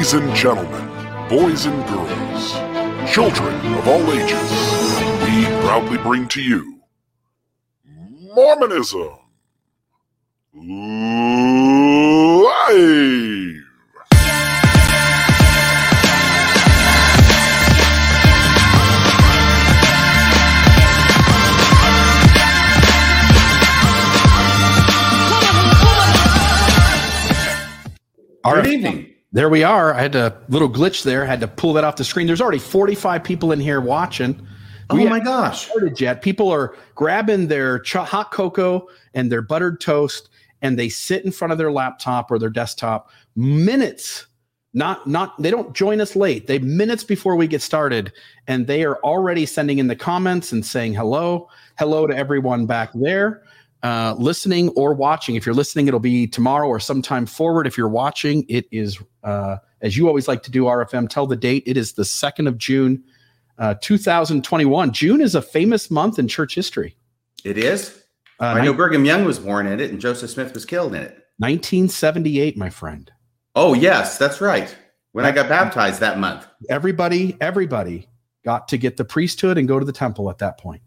Ladies and gentlemen, boys and girls, children of all ages, we proudly bring to you Mormonism Live! Good evening. There we are. I had a little glitch there. I had to pull that off the screen. There's already 45 people in here watching. Oh my gosh. Started yet. People are grabbing their hot cocoa and their buttered toast, and they sit in front of their laptop or their desktop minutes. They don't join us late. They minutes before we get started, and they are already sending in the comments and saying hello. Hello to everyone back there. Listening or watching. If you're listening, it'll be tomorrow or sometime forward. If you're watching, it is, as you always like to do, RFM, tell the date. It is the 2nd of June, 2021. June is a famous month in church history. It is. I know Brigham Young was born in it and Joseph Smith was killed in it. 1978, my friend. Oh, yes, that's right. When I got baptized that month. Everybody got to get the priesthood and go to the temple at that point.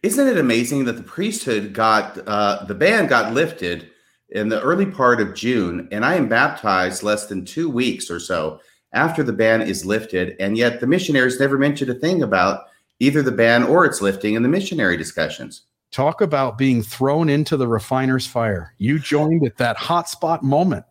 Isn't it amazing that the priesthood got, the ban got lifted in the early part of June, and I am baptized less than 2 weeks or so after the ban is lifted, and yet the missionaries never mentioned a thing about either the ban or its lifting in the missionary discussions. Talk about being thrown into the refiner's fire. You joined at that hot spot moment.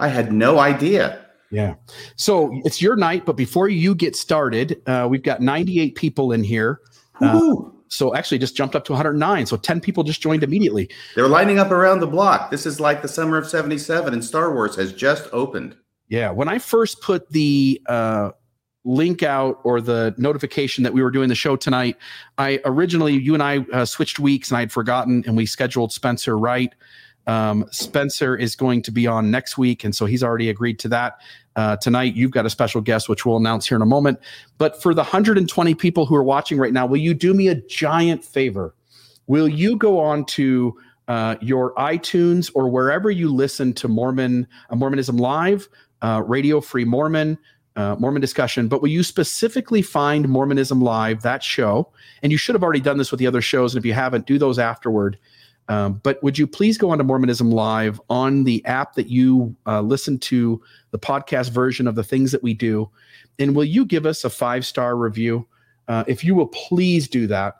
I had no idea. Yeah. So it's your night, but before you get started, we've got 98 people in here. Woo-hoo. So actually just jumped up to 109. So 10 people just joined immediately. They're lining up around the block. This is like the summer of 77 and Star Wars has just opened. Yeah. When I first put the link out or the notification that we were doing the show tonight, you and I switched weeks and I had forgotten, and we scheduled Spencer Wright. Spencer is going to be on next week, and so he's already agreed to that. Tonight, you've got a special guest, which we'll announce here in a moment. But for the 120 people who are watching right now, will you do me a giant favor? Will you go on to your iTunes or wherever you listen to Mormonism Live, Radio Free Mormon, Mormon Discussion, but will you specifically find Mormonism Live, that show? And you should have already done this with the other shows, and if you haven't, do those afterward. But would you please go on to Mormonism Live on the app that you listen to the podcast version of the things that we do? And will you give us a 5-star review? If you will, please do that.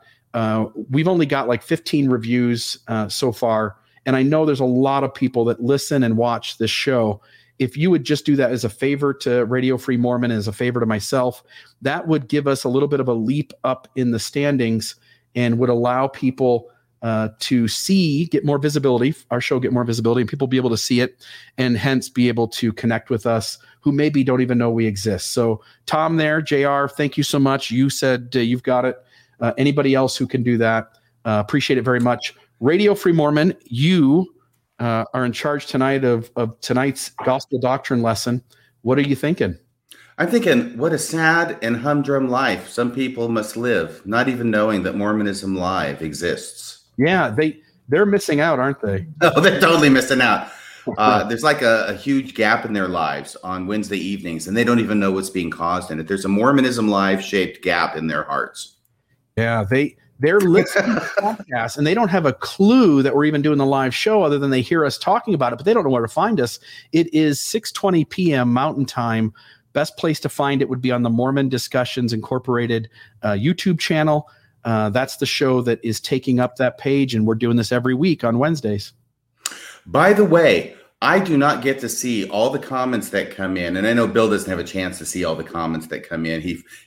We've only got like 15 reviews so far. And I know there's a lot of people that listen and watch this show. If you would just do that as a favor to Radio Free Mormon, as a favor to myself, that would give us a little bit of a leap up in the standings and would allow people to see, get more visibility, our show get more visibility, and people be able to see it and hence be able to connect with us who maybe don't even know we exist. So Tom there, JR, thank you so much. You said you've got it. Anybody else who can do that, appreciate it very much. Radio Free Mormon, you are in charge tonight of tonight's gospel doctrine lesson. What are you thinking? I'm thinking, what a sad and humdrum life some people must live, not even knowing that Mormonism Live exists. Yeah, they're missing out, aren't they? Oh, they're totally missing out. There's like a huge gap in their lives on Wednesday evenings, and they don't even know what's being caused in it. There's a Mormonism Live-shaped gap in their hearts. Yeah, they're listening to podcasts, and they don't have a clue that we're even doing the live show other than they hear us talking about it, but they don't know where to find us. It is 6:20 p.m. Mountain Time. Best place to find it would be on the Mormon Discussions Incorporated YouTube channel. That's the show that is taking up that page, and we're doing this every week on Wednesdays. By the way, I do not get to see all the comments that come in, and I know Bill doesn't have a chance to see all the comments that come in.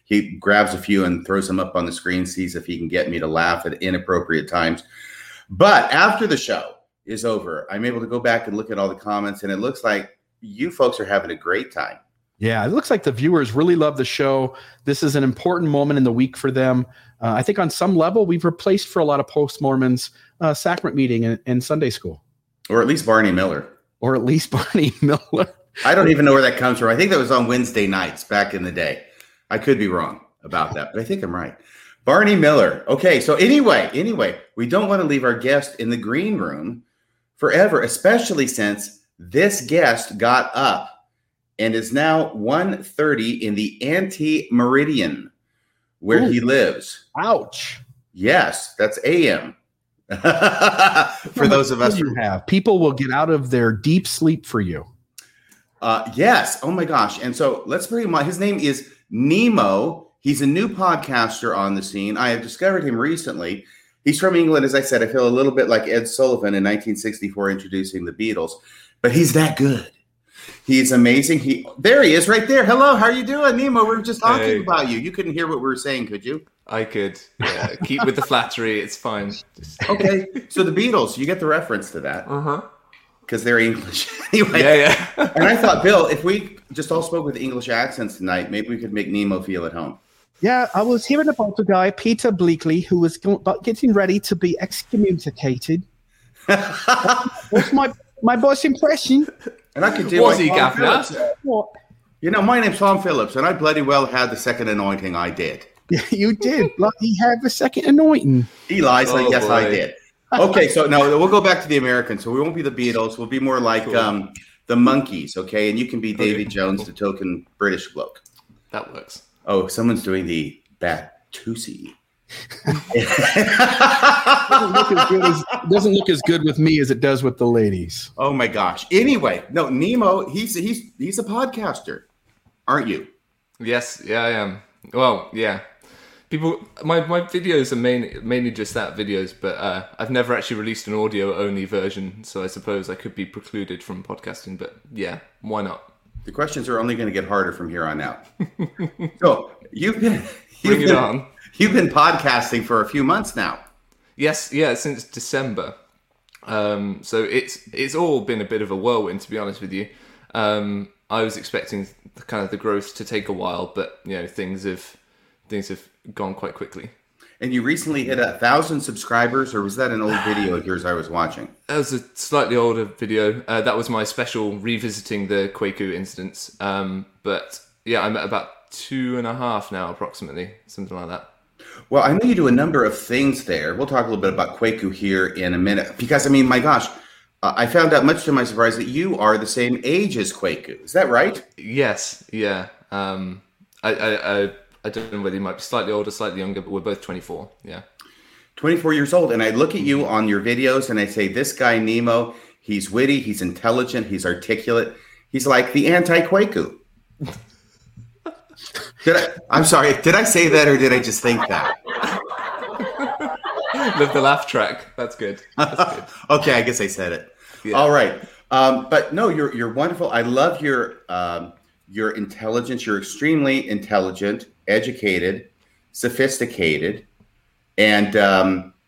He grabs a few and throws them up on the screen, sees if he can get me to laugh at inappropriate times. But after the show is over, I'm able to go back and look at all the comments, and it looks like you folks are having a great time. Yeah, it looks like the viewers really love the show. This is an important moment in the week for them. I think on some level, we've replaced for a lot of post-Mormons sacrament meeting and Sunday school. Or at least Barney Miller. I don't even know where that comes from. I think that was on Wednesday nights back in the day. I could be wrong about that, but I think I'm right. Barney Miller. Okay, so anyway, we don't want to leave our guest in the green room forever, especially since this guest got up and is now 1:30 in the Ante-Meridian where he lives. Ouch. Yes, that's AM. For those of us who have, people will get out of their deep sleep for you. Yes. Oh my gosh. And so let's bring him on. His name is Nemo. He's a new podcaster on the scene. I have discovered him recently. He's from England. As I said, I feel a little bit like Ed Sullivan in 1964 introducing the Beatles, but he's that good. He's amazing. There he is right there. Hello. How are you doing, Nemo? We were just talking about you. You couldn't hear what we were saying, could you? I could. Yeah, keep with the flattery. It's fine. Okay. So the Beatles, you get the reference to that. Uh-huh. Because they're English. Anyway. Yeah. And I thought, Bill, if we just all spoke with English accents tonight, maybe we could make Nemo feel at home. Yeah, I was hearing about a guy, Peter Bleakley, who was getting ready to be excommunicated. What's my boss impression? And I could do was he, Gaffner? What? You know, my name's Tom Phillips, and I bloody well had the second anointing I did. You did. Like he had the second anointing. He lies. Oh, yes, boy. I did. Okay, so now we'll go back to the Americans. So we won't be the Beatles. We'll be more like the Monkees, okay? And you can be Davy Jones, the token British bloke. That works. Oh, someone's doing the Batusi. Doesn't look as good with me as it does with the ladies. Oh my gosh. Anyway, no, Nemo, he's a podcaster, aren't you? Yes, yeah, I am. Well, yeah. People, my videos are mainly just that, videos, but I've never actually released an audio-only version, so I suppose I could be precluded from podcasting, but yeah, why not? The questions are only going to get harder from here on out. So, you've been podcasting for a few months now. Yes, yeah, since December. So it's all been a bit of a whirlwind, to be honest with you. I was expecting the growth to take a while, but you know, things have gone quite quickly. And you recently hit 1,000 subscribers, or was that an old video of yours I was watching? That was a slightly older video. That was my special revisiting the Kwaku incidents. But yeah, I'm at about 2.5 now, approximately, something like that. Well, I know you do a number of things there. We'll talk a little bit about Kwaku here in a minute, because I mean, my gosh, I found out much to my surprise that you are the same age as Kwaku. Is that right? Yes. Yeah. I don't know whether you might be slightly older, slightly younger, but we're both 24. Yeah. 24 years old. And I look at you on your videos and I say, this guy, Nemo, he's witty, he's intelligent, he's articulate. He's like the anti-Kwaku. I'm sorry. Did I say that or did I just think that? Love the laugh track. That's good. That's good. Okay. I guess I said it. Yeah. All right. But no, you're wonderful. I love your intelligence. You're extremely intelligent, educated, sophisticated, and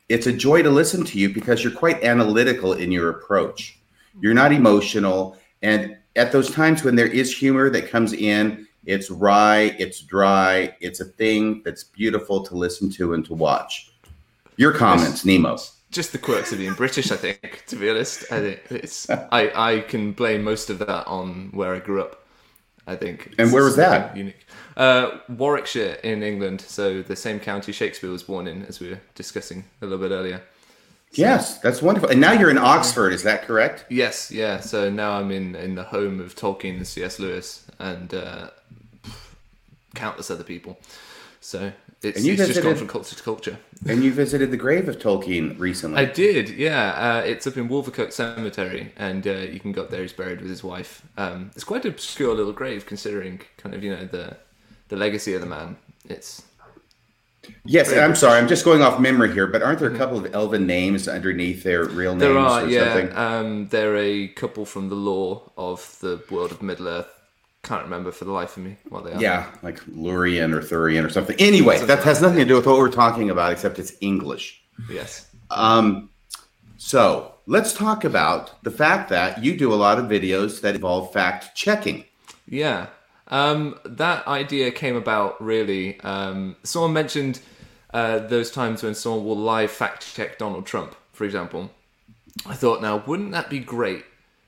it's a joy to listen to you because you're quite analytical in your approach. You're not emotional, and at those times when there is humor that comes in, it's wry, it's dry, it's a thing that's beautiful to listen to and to watch. Your comments, Nemo. Just the quirks of being British, I think, to be honest. I think I can blame most of that on where I grew up, I think. And where was that? Unique. Warwickshire in England. So the same county Shakespeare was born in, as we were discussing a little bit earlier. So, yes, that's wonderful. And now you're in Oxford, is that correct? Yes, yeah. So now I'm in the home of Tolkien and C.S. Lewis and countless other people. So it's just gone from culture to culture. And you visited the grave of Tolkien recently. I did, yeah. It's up in Wolvercote Cemetery, and you can go up there. He's buried with his wife. It's quite an obscure little grave, considering kind of, you know, the legacy of the man. It's yes, and I'm sorry, I'm just going off memory here, but aren't there a couple of elven names underneath their real names there are, or something? Yeah, they're a couple from the lore of the world of Middle-earth. Can't remember for the life of me what they are. Yeah, like Lurian or Thurian or something. Anyway, that has nothing to do with what we're talking about, except it's English. Yes. So let's talk about the fact that you do a lot of videos that involve fact-checking. Yeah. That idea came about, really. Someone mentioned those times when someone will live fact-check Donald Trump, for example. I thought, now, wouldn't that be great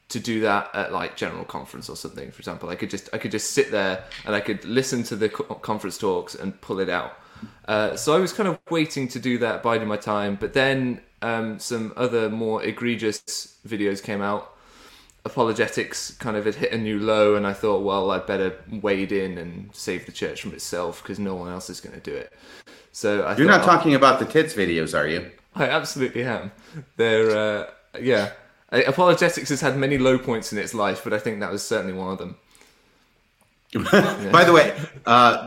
to do that at like general conference or something, for example? I could just sit there and I could listen to the conference talks and pull it out. So I was kind of waiting to do that, biding my time. But then some other more egregious videos came out apologetics kind of had hit a new low, and I thought, well, I'd better wade in and save the church from itself because no one else is going to do it. So I You're not talking about the tits videos, are you? I absolutely am. They're, yeah. Apologetics has had many low points in its life, but I think that was certainly one of them. Yeah. By the way,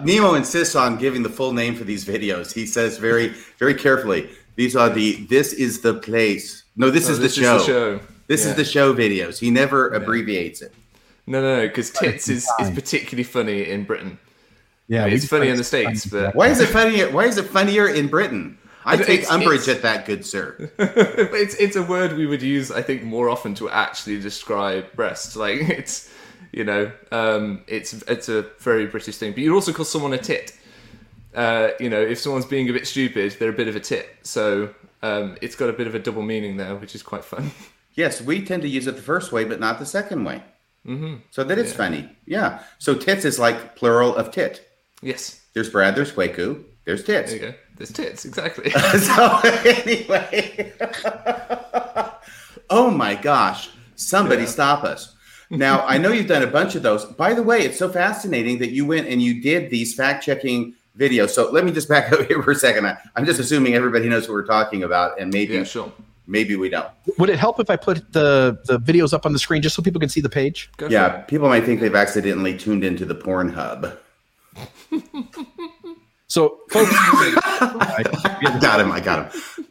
Nemo insists on giving the full name for these videos. He says very, very carefully, these are the, this is the place. No, this, is, this the is the show. This yeah. is the show videos. He never abbreviates it. No, no, no, because tits is particularly funny in Britain. Yeah, it's funny in the States, but why is it funny? Why is it funnier in Britain? I take umbrage at that, good sir. It's a word we would use, I think, more often to actually describe breasts. Like it's, you know, it's a very British thing. But you'd also call someone a tit. You know, if someone's being a bit stupid, they're a bit of a tit. So it's got a bit of a double meaning there, which is quite fun. Yes, we tend to use it the first way, but not the second way. Mm-hmm. So that is funny. Yeah. So tits is like plural of tit. Yes. There's Brad, there's Kwaku, there's tits. There you go. There's tits, exactly. So anyway. Oh my gosh. Somebody stop us. Now, I know you've done a bunch of those. By the way, it's so fascinating that you went and you did these fact-checking videos. So let me just back up here for a second. I'm just assuming everybody knows what we're talking about, and maybe... Yeah, sure. Maybe we don't. Would it help if I put the videos up on the screen just so people can see the page? Go yeah, people might think they've accidentally tuned into the Pornhub. So, folks, I got him.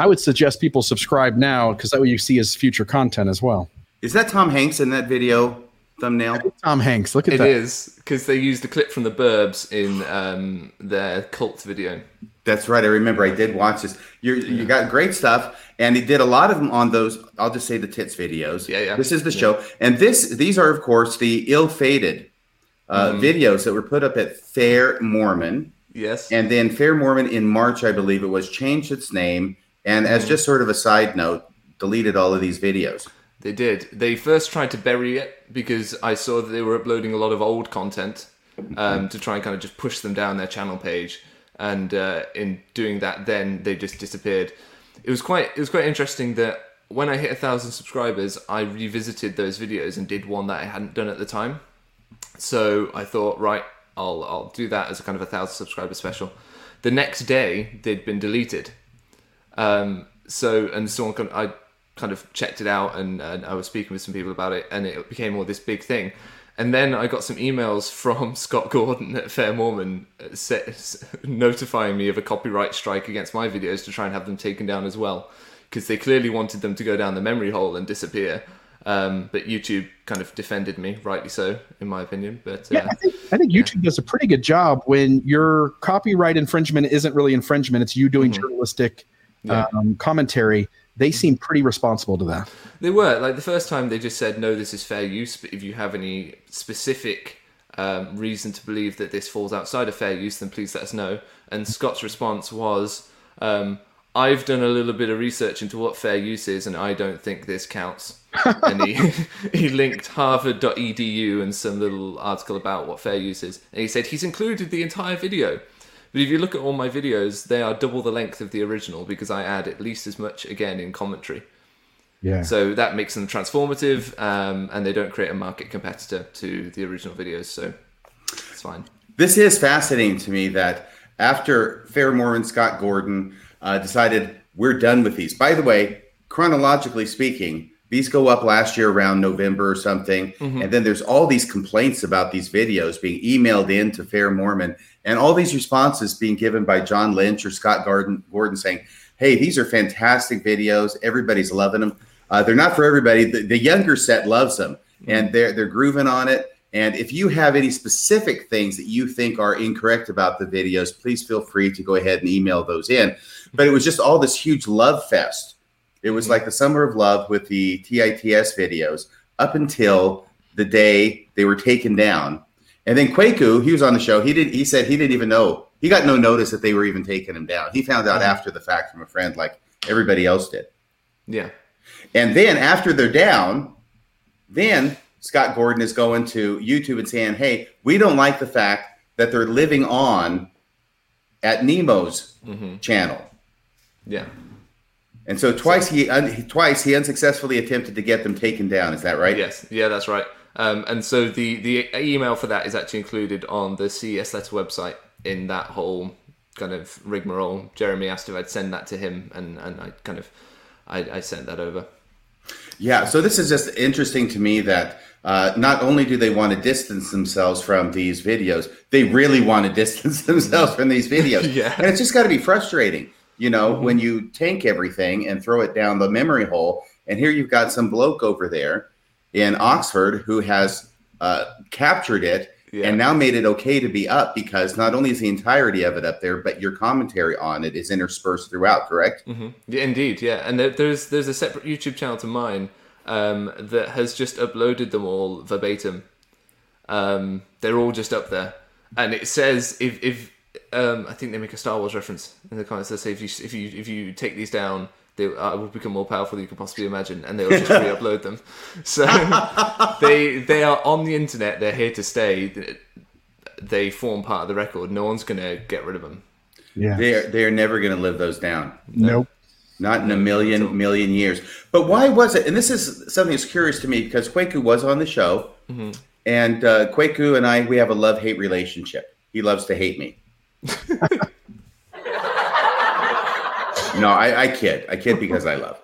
I would suggest people subscribe now because that way you see his future content as well. Is that Tom Hanks in that video thumbnail? Tom Hanks, look at that. It is, because they used the clip from The Burbs in their cult video. That's right. I remember I did watch this. You got great stuff. And he did a lot of them on those, I'll just say the tits videos. Yeah, yeah. This is the show. And these are, of course, the ill-fated videos that were put up at Fair Mormon. Yes. And then Fair Mormon in March, I believe it was, changed its name. And as just sort of a side note, deleted all of these videos. They did. They first tried to bury it because I saw that they were uploading a lot of old content to try and kind of just push them down their channel page. And in doing that, then they just disappeared. It was quite interesting that when I hit 1,000 subscribers, I revisited those videos and did one that I hadn't done at the time. So I thought, right, I'll do that as a kind of 1,000 subscriber special. The next day, they'd been deleted. I kind of checked it out, and I was speaking with some people about it, and it became all this big thing. And then I got some emails from Scott Gordon at Fair Mormon notifying me of a copyright strike against my videos to try and have them taken down as well, because they clearly wanted them to go down the memory hole and disappear. But YouTube kind of defended me, rightly so, in my opinion. But I think YouTube does a pretty good job when your copyright infringement isn't really infringement. It's you doing journalistic commentary. They seem pretty responsible to that. They were. Like the first time they just said, no, this is fair use, but if you have any specific reason to believe that this falls outside of fair use, then please let us know. And Scott's response was, I've done a little bit of research into what fair use is, and I don't think this counts. And he linked harvard.edu and some little article about what fair use is. And he said he's included the entire video. But if you look at all my videos, they are double the length of the original because I add at least as much, again, in commentary. Yeah. So that makes them transformative, and they don't create a market competitor to the original videos, so it's fine. This is fascinating to me that after Fair Mormon, Scott Gordon decided we're done with these. By the way, chronologically speaking, these go up last year around November or something. Mm-hmm. And then there's all these complaints about these videos being emailed in to Fair Mormon and all these responses being given by John Lynch or Scott Gordon saying, hey, these are fantastic videos. Everybody's loving them. They're not for everybody. The younger set loves them and they're grooving on it. And if you have any specific things that you think are incorrect about the videos, please feel free to go ahead and email those in. But it was just all this huge love fest. It was like the summer of love with the TITS videos up until the day they were taken down. And then Kwaku, he was on the show. He said he didn't even know. He got no notice that they were even taking him down. He found out after the fact from a friend like everybody else did. Yeah. And then after they're down, then Scott Gordon is going to YouTube and saying, hey, we don't like the fact that they're living on at Nemo's channel. Yeah. And so twice he unsuccessfully attempted to get them taken down. Is that right? Yes. Yeah, that's right. And so the email for that is actually included on the CES Letter website in that whole kind of rigmarole. Jeremy asked if I'd send that to him, and I kind of I sent that over. Yeah. So this is just interesting to me that not only do they want to distance themselves from these videos, they really want to distance themselves from these videos. Yeah. And it's just got to be frustrating, you know, mm-hmm. when you tank everything and throw it down the memory hole. And here you've got some bloke over there in Oxford who has captured it and now made it okay to be up, because not only is the entirety of it up there, but your commentary on it is interspersed throughout, correct? Mm-hmm. Yeah, indeed, yeah. And there's a separate YouTube channel to mine that has just uploaded them all verbatim. They're all just up there. And it says, I think they make a Star Wars reference in the comments. They say, if you take these down, they will become more powerful than you could possibly imagine, and they'll just re-upload them. So they are on the internet. They're here to stay. They form part of the record. No one's going to get rid of them. Yeah, they are never going to live those down. Nope. Not in a million years. But why was it? And this is something that's curious to me, because Kwaku was on the show, mm-hmm. and Kwaku and I, we have a love-hate relationship. He loves to hate me. No, I kid because I love.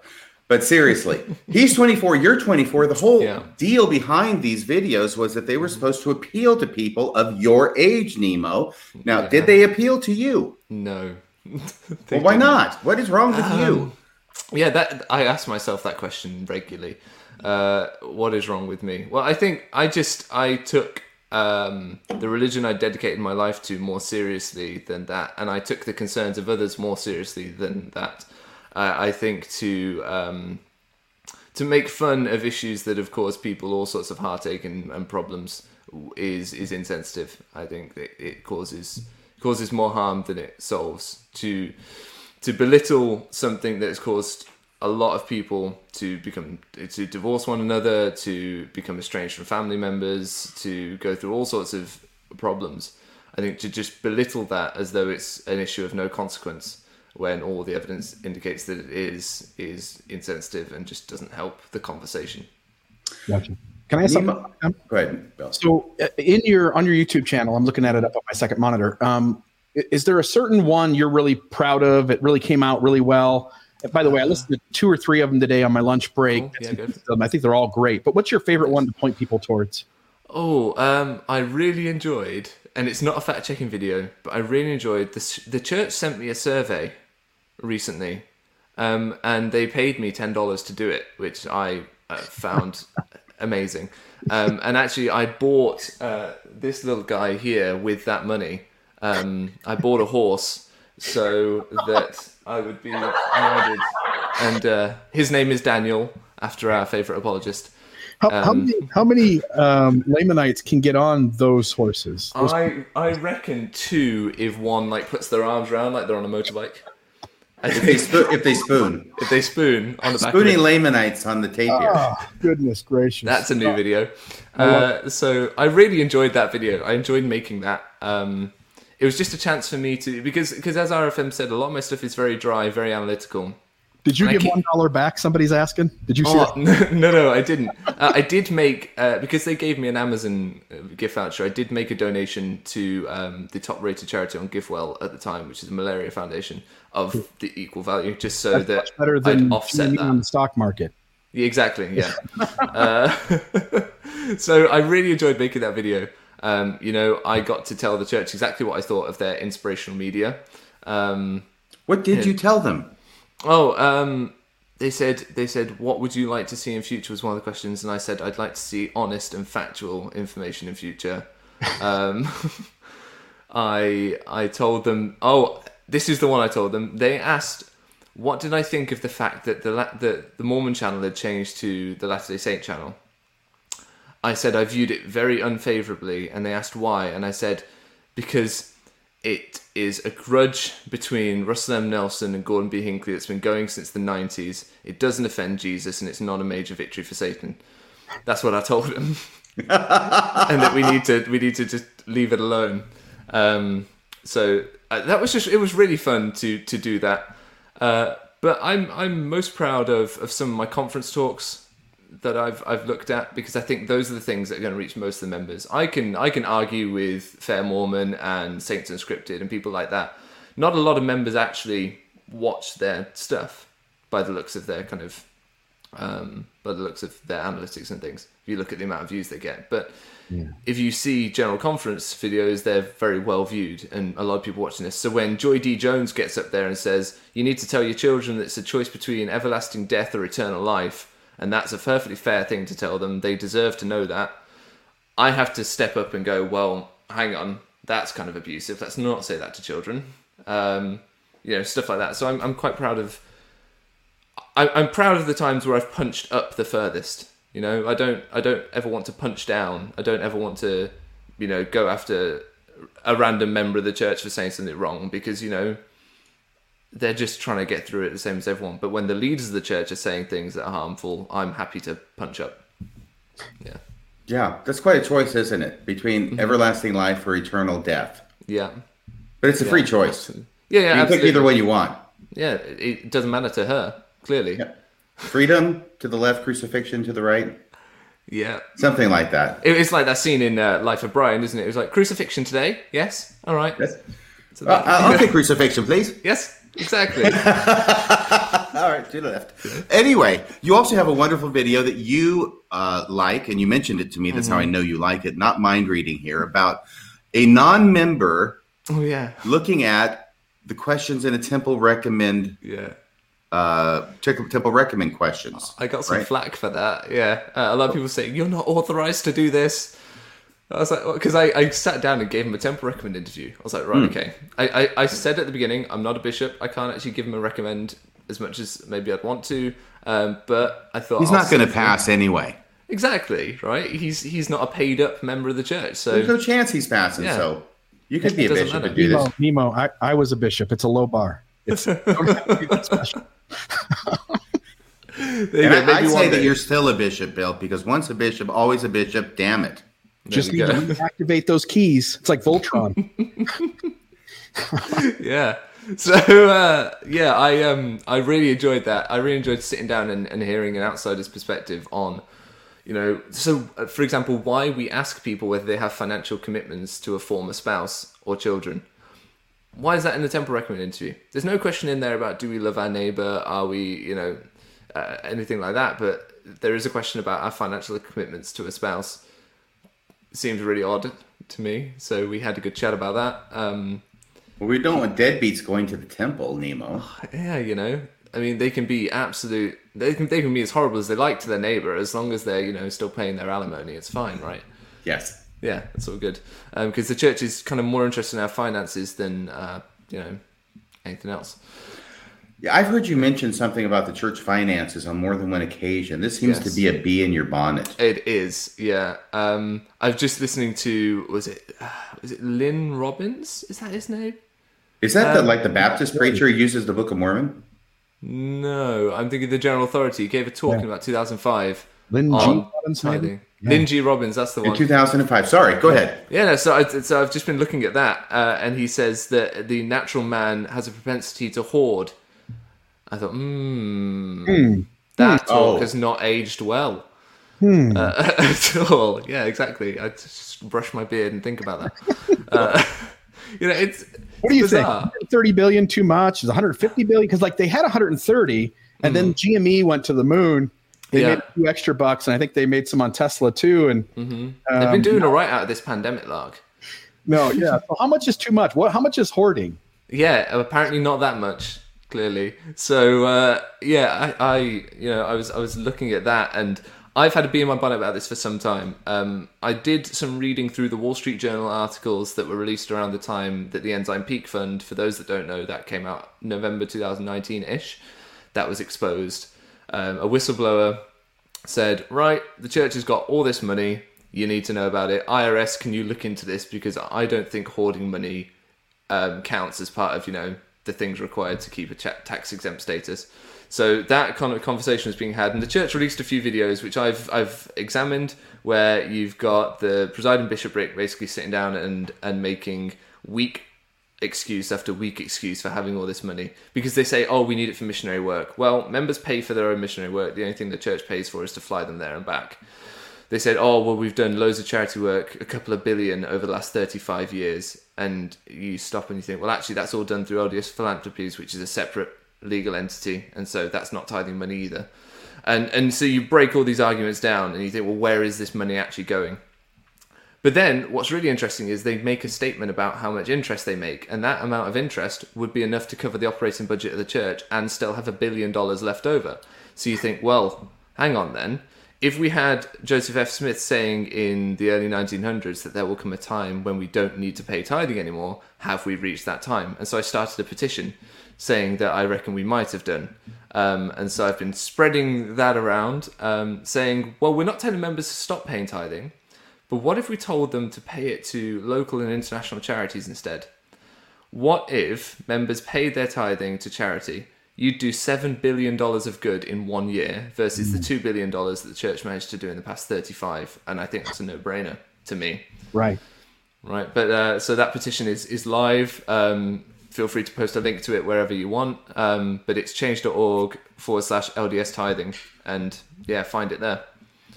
But seriously, he's 24, you're 24. The whole deal behind these videos was that they were supposed to appeal to people of your age, Nemo. Now, did they appeal to you? No. Well, why not? What is wrong with you? Yeah, that I ask myself that question regularly. What is wrong with me? Well, I think I took the religion I dedicated my life to more seriously than that, and I took the concerns of others more seriously than that. I think to make fun of issues that have caused people all sorts of heartache and problems is insensitive. I think that it causes more harm than it solves. To belittle something that has caused a lot of people to divorce one another, to become estranged from family members, to go through all sorts of problems. I think to just belittle that as though it's an issue of no consequence, when all the evidence indicates that it is insensitive and just doesn't help the conversation. Gotcha. Can I ask something? Go ahead, Bill. So on your YouTube channel, I'm looking at it up on my second monitor. Is there a certain one you're really proud of? It really came out really well. By the way, I listened to 2 or 3 of them today on my lunch break. I think they're all great. But what's your favorite one to point people towards? Oh, I really enjoyed, and it's not a fact-checking video, but I really enjoyed this. The church sent me a survey recently, and they paid me $10 to do it, which I found amazing. And actually, I bought this little guy here with that money. I bought a horse so that I would be honored. And his name is Daniel, after our favorite apologist. How many Lamanites can get on those horses? I reckon 2, if one puts their arms around like they're on a motorbike. If they spoon on the back. Spooning Lamanites on the tape here. Oh, goodness gracious. That's a new video. So I really enjoyed that video. I enjoyed making that. It was just a chance for me to, because as RFM said, a lot of my stuff is very dry, very analytical. Did you give $1 back? Somebody's asking. Did you see that? No, I didn't. I did make, because they gave me an Amazon gift voucher, I did make a donation to the top-rated charity on GiveWell at the time, which is the Malaria Foundation, of the equal value, just so that's that better than I'd offset that. On the stock market. Yeah, exactly, yeah. So I really enjoyed making that video. I got to tell the church exactly what I thought of their inspirational media. What did you tell them? Oh, they said, what would you like to see in future was one of the questions. And I said, I'd like to see honest and factual information in future. I told them, this is the one I told them. They asked, what did I think of the fact that the Mormon channel had changed to the Latter-day Saint channel? I said I viewed it very unfavorably, and they asked why, and I said because it is a grudge between Russell M. Nelson and Gordon B. Hinckley that's been going since the 90s. It doesn't offend Jesus, and it's not a major victory for Satan. That's what I told them, and that we need to just leave it alone. So that was it was really fun to do that. But I'm most proud of some of my conference talks that I've looked at, because I think those are the things that are going to reach most of the members. I can argue with Fair Mormon and Saints Unscripted and people like that. Not a lot of members actually watch their stuff by the looks of their kind of by the looks of their analytics and things. If you look at the amount of views they get, but yeah. If you see general conference videos, they're very well viewed and a lot of people watching this. So when Joy D. Jones gets up there and says, you need to tell your children that it's a choice between everlasting death or eternal life, and that's a perfectly fair thing to tell them, they deserve to know that, I have to step up and go, well, hang on, that's kind of abusive. Let's not say that to children. You know, stuff like that. So I'm quite proud of... I'm proud of the times where I've punched up the furthest. You know, I don't ever want to punch down. I don't ever want to, you know, go after a random member of the church for saying something wrong, because, you know, they're just trying to get through it the same as everyone. But when the leaders of the church are saying things that are harmful, I'm happy to punch up. Yeah. Yeah, that's quite a choice, isn't it? Between mm-hmm. everlasting life or eternal death. Yeah. But it's a free choice. Yeah, you pick either way you want. Yeah, it doesn't matter to her, clearly. Yeah. Freedom to the left, crucifixion to the right. Yeah. Something like that. It's like that scene in Life of Brian, isn't it? It was like, crucifixion today? Yes? All right. Yes. So I'll take crucifixion, please. Yes, exactly. All right, to the left. Anyway, you also have a wonderful video that you like, and you mentioned it to me. That's mm-hmm. how I know you like it. Not mind reading here. About a non-member looking at the questions in a temple recommend... Yeah. Temple recommend questions. I got some flack for that. Yeah, a lot of people saying you're not authorized to do this. I was like, because I sat down and gave him a temple recommend interview. I was like, right, okay. I said at the beginning, I'm not a bishop. I can't actually give him a recommend as much as maybe I'd want to. But I thought he's not going to pass anyway. Exactly right. He's not a paid up member of the church, so there's no chance he's passing. Yeah. So you could be a bishop and do this. Nemo, I was a bishop. It's a low bar. It's special. I'd say that you're still a bishop, Bill, because once a bishop, always a bishop. Damn it! Just need to activate those keys. It's like Voltron. Yeah. So I really enjoyed that. I really enjoyed sitting down and hearing an outsider's perspective on, you know, so for example, why we ask people whether they have financial commitments to a former spouse or children. Why is that in the temple recommend interview? There's no question in there about do we love our neighbour, are we, you know, anything like that. But there is a question about our financial commitments to a spouse. Seems really odd to me. So we had a good chat about that. Well, we don't want deadbeats going to the temple, Nemo. Yeah, you know, I mean, they can be absolute. They can be as horrible as they like to their neighbour, as long as they're, you know, still paying their alimony. It's fine, right? Yes. Yeah, that's all good. Because the church is kind of more interested in our finances than, you know, anything else. Yeah, I've heard you mention something about the church finances on more than one occasion. This seems to be a bee in your bonnet. It is, yeah. I've just listening to, was it Lynn Robbins? Is that his name? Is that the Baptist preacher who uses the Book of Mormon? No, I'm thinking the General Authority. He gave a talk in about 2005. Lynn G. Robbins, maybe? Yeah. Lynn G. Robbins, that's the one. In 2005. Sorry, go ahead. Yeah, no, so I've just been looking at that, and he says that the natural man has a propensity to hoard. I thought, that talk has not aged well at all. Yeah, exactly. I just brush my beard and think about that. You know, it's what do you bizarre. Think? 30 billion too much? Is 150 billion? Because like they had 130, and then GME went to the moon. They made a few extra bucks, and I think they made some on Tesla too. And they've been doing all right out of this pandemic, Lark. No, yeah. So how much is too much? How much is hoarding? Yeah, apparently not that much. Clearly, so I you know, I was looking at that, and I've had a bee in my bonnet about this for some time. I did some reading through the Wall Street Journal articles that were released around the time that the Ensign Peak Fund, for those that don't know, that came out November 2019-ish. That was exposed. A whistleblower said, right, the church has got all this money. You need to know about it. IRS, can you look into this? Because I don't think hoarding money counts as part of, you know, the things required to keep a tax-exempt status. So that kind of conversation was being had. And the church released a few videos, which I've examined, where you've got the presiding bishopric basically sitting down and making weak excuse after weak excuse for having all this money, because they say, oh, we need it for missionary work. Well, members pay for their own missionary work. The only thing the church pays for is to fly them there and back. They said, oh, well, we've done loads of charity work, a couple of billion over the last 35 years. And you stop and you think, well, actually, that's all done through LDS Philanthropies, which is a separate legal entity. And so that's not tithing money either. And so you break all these arguments down and you think, well, where is this money actually going? But then what's really interesting is they make a statement about how much interest they make, and that amount of interest would be enough to cover the operating budget of the church and still have $1 billion left over. So you think, well, hang on then. If we had Joseph F. Smith saying in the early 1900s that there will come a time when we don't need to pay tithing anymore, have we reached that time? And so I started a petition saying that I reckon we might have done. And so I've been spreading that around, saying, well, we're not telling members to stop paying tithing, but what if we told them to pay it to local and international charities instead? What if members paid their tithing to charity? You'd do $7 billion of good in 1 year versus the $2 billion that the church managed to do in the past 35. And I think that's a no-brainer to me. Right. But so that petition is live. Feel free to post a link to it wherever you want. But it's change.org/LDS tithing. And yeah, find it there.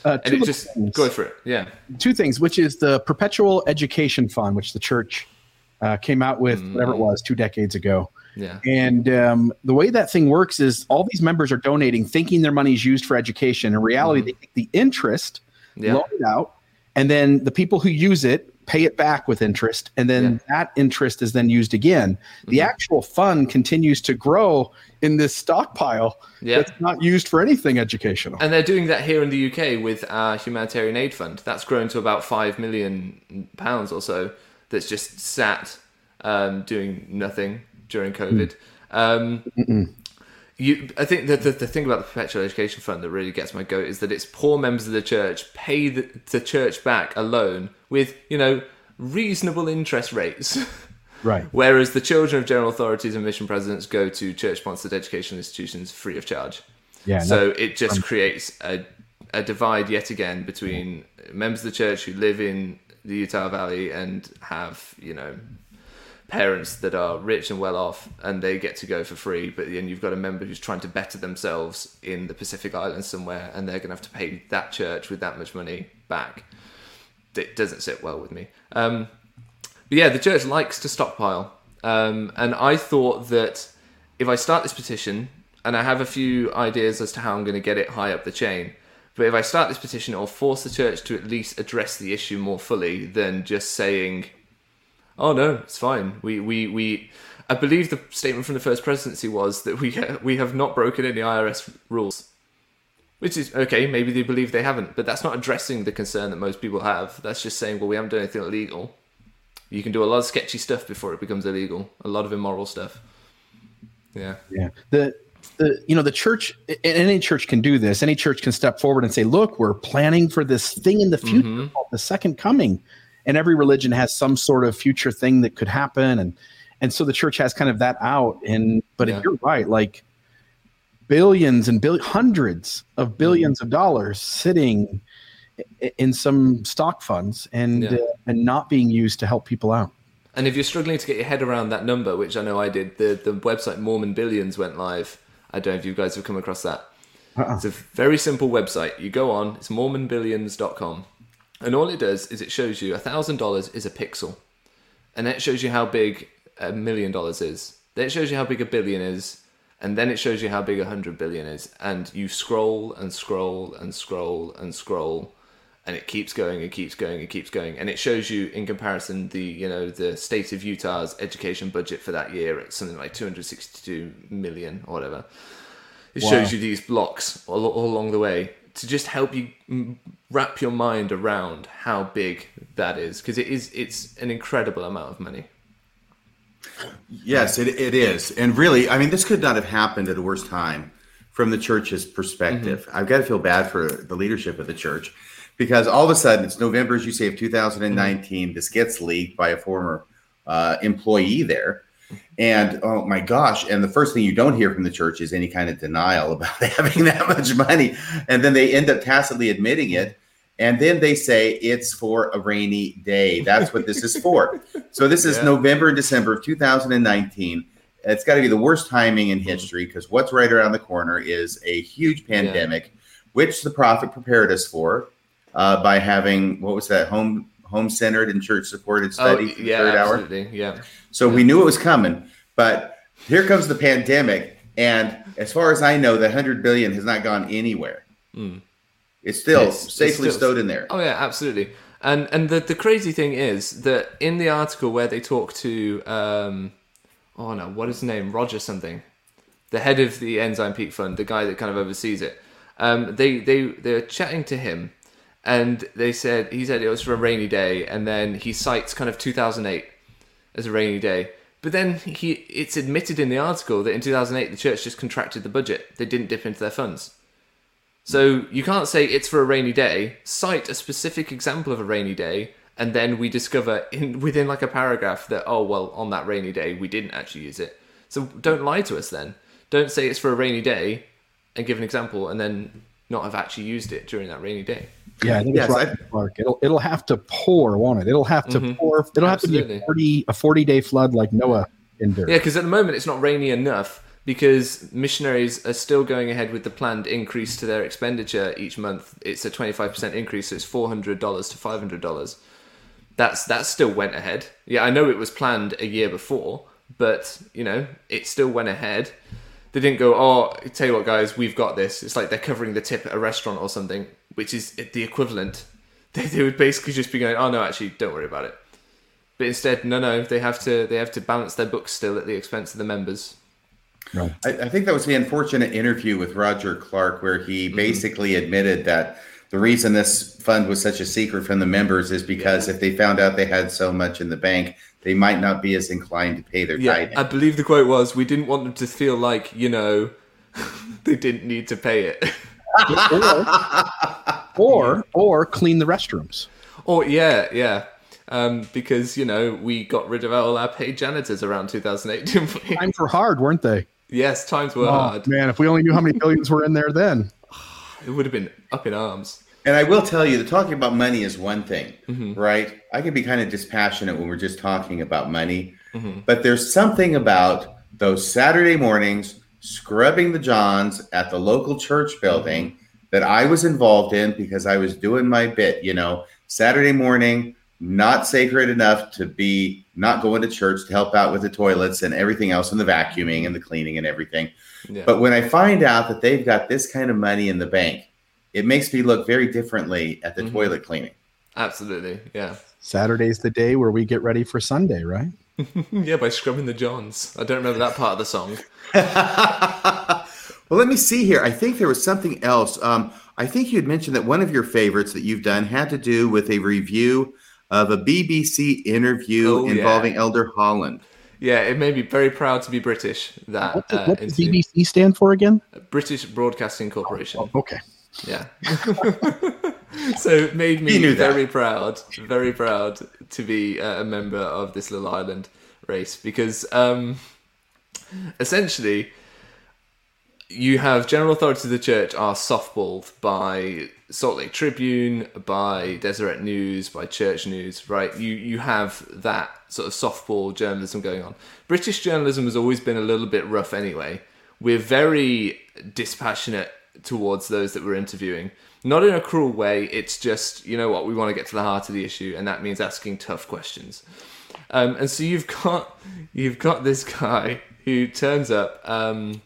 And it just go for it. Yeah. Two things, which is the Perpetual Education Fund, which the church came out with, whatever it was, 2 decades ago. Yeah. And the way that thing works is all these members are donating, thinking their money is used for education. In reality, they take the interest, loan it out, and then the people who use it pay it back with interest. And then that interest is then used again. The actual fund continues to grow in this stockpile that's not used for anything educational. And they're doing that here in the UK with our humanitarian aid fund. That's grown to about £5 million or so that's just sat doing nothing during COVID. I think that the thing about the Perpetual Education Fund that really gets my goat is that it's poor members of the church pay the church back a loan with, you know, reasonable interest rates. Right. Whereas the children of general authorities and mission presidents go to church-sponsored educational institutions free of charge. Yeah. So it just creates a divide yet again between members of the church who live in the Utah Valley and have, you know, parents that are rich and well off, and they get to go for free, but then you've got a member who's trying to better themselves in the Pacific Islands somewhere, and they're going to have to pay that church with that much money back. It doesn't sit well with me. But yeah, the church likes to stockpile. And I thought that if I start this petition, and I have a few ideas as to how I'm going to get it high up the chain, but if I start this petition, it'll force the church to at least address the issue more fully than just saying, oh no, it's fine. We I believe the statement from the First Presidency was that we have not broken any IRS rules, which is okay. Maybe they believe they haven't, but that's not addressing the concern that most people have. That's just saying, well, we haven't done anything illegal. You can do a lot of sketchy stuff before it becomes illegal. A lot of immoral stuff. Yeah. The you know, the church, and any church can do this. Any church can step forward and say, look, we're planning for this thing in the future called the Second Coming. And every religion has some sort of future thing that could happen. And so the church has kind of that out. But if you're right, like billions and hundreds of billions of dollars sitting in some stock funds and not being used to help people out. And if you're struggling to get your head around that number, which I know I did, the website Mormon Billions went live. I don't know if you guys have come across that. It's a very simple website. You go on, it's mormonbillions.com. And all it does is it shows you $1,000 is a pixel. And then it shows you how big $1 million is. Then it shows you how big $1 billion is. And then it shows you how big $100 billion is. And you scroll and scroll and scroll and scroll. And it keeps going and keeps going and keeps going. And it shows you, in comparison, the state of Utah's education budget for that year at something like $262 million or whatever. It shows you these blocks all along the way, to just help you wrap your mind around how big that is, because it's an incredible amount of money. Yes, it is. And really, I mean, this could not have happened at a worse time from the church's perspective. I've got to feel bad for the leadership of the church, because all of a sudden it's November, as you say, of 2019. This gets leaked by a former employee there. And oh my gosh, and the first thing you don't hear from the church is any kind of denial about having that much money. And then they end up tacitly admitting it. And then they say it's for a rainy day. That's what this is for. So this is November and December of 2019. It's got to be the worst timing in history, because what's right around the corner is a huge pandemic, which the prophet prepared us for by having, what was that, home-centered and church-supported study for the third hour? Yeah. So we knew it was coming, but here comes the pandemic. And as far as I know, the $100 billion has not gone anywhere. Mm. It's still safely stowed in there. Oh, yeah, absolutely. And the crazy thing is that in the article where they talk to... what is his name? Roger something. The head of the Ensign Peak Fund, the guy that kind of oversees it. They're chatting to him, and he said it was for a rainy day, and then he cites kind of 2008 as a rainy day. But then it's admitted in the article that in 2008 the church just contracted the budget. They didn't dip into their funds. So you can't say it's for a rainy day, cite a specific example of a rainy day, and then we discover within like a paragraph that, oh, well, on that rainy day, we didn't actually use it. So don't lie to us then. Don't say it's for a rainy day and give an example and then not have actually used it during that rainy day. Yeah, I think it's right, Mark. It'll have to pour, won't it? It'll have to pour. It'll have to be a 40-day flood like Noah endured. Yeah, because at the moment it's not rainy enough because missionaries are still going ahead with the planned increase to their expenditure each month. It's a 25% increase, so it's $400 to $500. That still went ahead. Yeah, I know it was planned a year before, but, you know, it still went ahead. They didn't go, oh, I tell you what, guys, we've got this. It's like they're covering the tip at a restaurant or something, which is the equivalent. They would basically just be going, oh, no, actually, don't worry about it. But instead, no, they have to balance their books still at the expense of the members. Right. I think that was the unfortunate interview with Roger Clark, where he basically admitted that the reason this fund was such a secret from the members is because if they found out they had so much in the bank, they might not be as inclined to pay their tithing. I believe the quote was, we didn't want them to feel like, you know, they didn't need to pay it. or clean the restrooms. Because, you know, we got rid of all our paid janitors around 2008, didn't we? Times were hard, weren't they? Yes, times were hard. Man, if we only knew how many billions were in there then. It would have been up in arms. And I will tell you that talking about money is one thing, right? I can be kind of dispassionate when we're just talking about money. But there's something about those Saturday mornings scrubbing the Johns at the local church building that I was involved in because I was doing my bit, you know, Saturday morning, not sacred enough to be not going to church to help out with the toilets and everything else and the vacuuming and the cleaning and everything. Yeah. But when I find out that they've got this kind of money in the bank, it makes me look very differently at the toilet cleaning. Absolutely, yeah. Saturday's the day where we get ready for Sunday, right? Yeah, by scrubbing the Johns. I don't remember that part of the song. Well, let me see here. I think there was something else. I think you had mentioned that one of your favorites that you've done had to do with a review of a BBC interview involving Elder Holland. Yeah, it made me very proud to be British. That what does BBC stand for again? British Broadcasting Corporation. Oh, okay. Yeah. So it made me very proud to be a member of this little island race because essentially you have general authorities of the church are softballed by Salt Lake Tribune, by Deseret News, by Church News, right? You have that sort of softball journalism going on. British journalism has always been a little bit rough anyway. We're very dispassionate towards those that we're interviewing. Not in a cruel way, it's just, you know what, we want to get to the heart of the issue, and that means asking tough questions. And so you've got this guy who turns up... I'm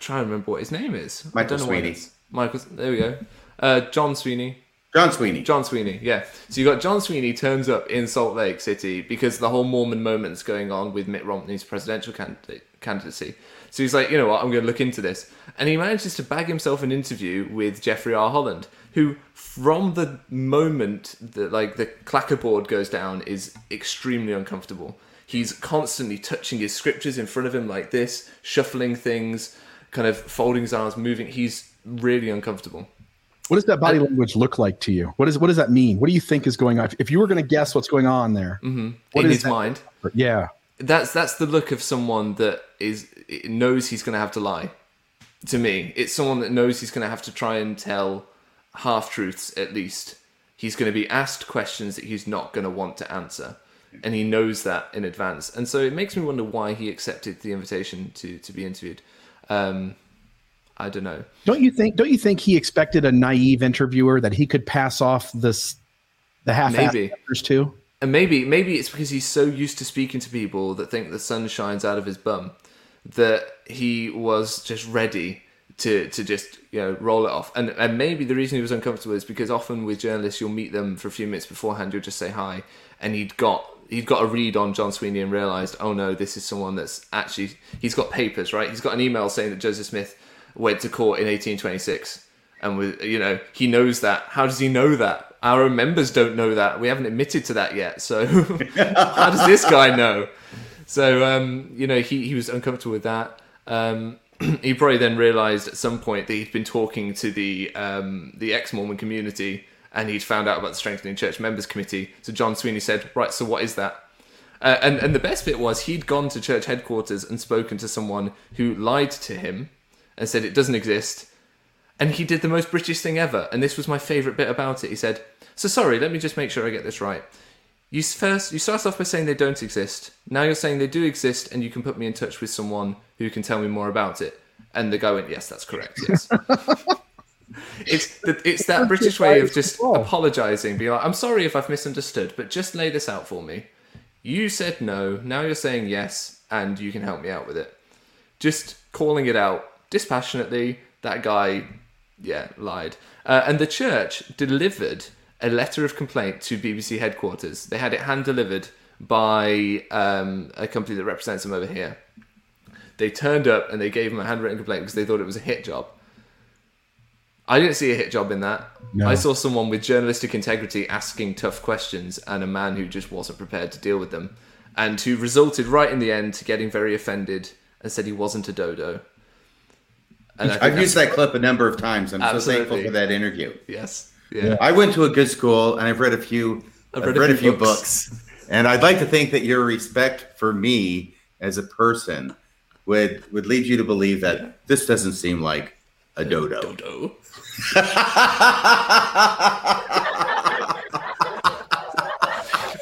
trying to remember what his name is. Michael Sweeney. There we go. John Sweeney. John Sweeney, yeah. So you got John Sweeney turns up in Salt Lake City because the whole Mormon moment's going on with Mitt Romney's presidential candidacy. So he's like, you know what, I'm going to look into this. And he manages to bag himself an interview with Jeffrey R. Holland, who from the moment that like the clackerboard goes down is extremely uncomfortable. He's constantly touching his scriptures in front of him like this, shuffling things, kind of folding his arms, moving. He's really uncomfortable. What does that body language look like to you? What does that mean? What do you think is going on? If you were going to guess what's going on there, in his mind, yeah, that's the look of someone that knows he's going to have to lie. To me, it's someone that knows he's going to have to try and tell half-truths at least. He's going to be asked questions that he's not going to want to answer. And he knows that in advance. And so it makes me wonder why he accepted the invitation to be interviewed. I don't know. Don't you think he expected a naive interviewer that he could pass off the half-assed answers to? And maybe it's because he's so used to speaking to people that think the sun shines out of his bum that he was just ready to just, you know, roll it off. And maybe the reason he was uncomfortable is because often with journalists, you'll meet them for a few minutes beforehand, you'll just say hi, and he'd got a read on John Sweeney and realised, oh no, this is someone that's actually... He's got papers, right? He's got an email saying that Joseph Smith went to court in 1826. And, with, you know, he knows that. How does he know that? Our own members don't know that. We haven't admitted to that yet. So how does this guy know? So, you know, he was uncomfortable with that. He probably then realised at some point that he'd been talking to the ex-Mormon community, and he'd found out about the Strengthening Church Members Committee. So John Sweeney said, right, so what is that? And the best bit was he'd gone to church headquarters and spoken to someone who lied to him and said it doesn't exist. And he did the most British thing ever. And this was my favourite bit about it. He said, so sorry, let me just make sure I get this right. You start off by saying they don't exist. Now you're saying they do exist, and you can put me in touch with someone who can tell me more about it. And the guy went, yes, that's correct, yes. It's that British way of just apologising, being like, I'm sorry if I've misunderstood, but just lay this out for me. You said no, now you're saying yes, and you can help me out with it. Just calling it out dispassionately, that guy, yeah, lied. And the church delivered a letter of complaint to BBC headquarters. They had it hand-delivered by a company that represents them over here. They turned up and they gave him a handwritten complaint because they thought it was a hit job. I didn't see a hit job in that. No. I saw someone with journalistic integrity asking tough questions and a man who just wasn't prepared to deal with them, and who resulted right in the end to getting very offended and said he wasn't a dodo. And I've used that clip a number of times. I'm absolutely so thankful for that interview. Yes. Yeah. I went to a good school and I've read a few books. And I'd like to think that your respect for me as a person would lead you to believe that this doesn't seem like a dodo.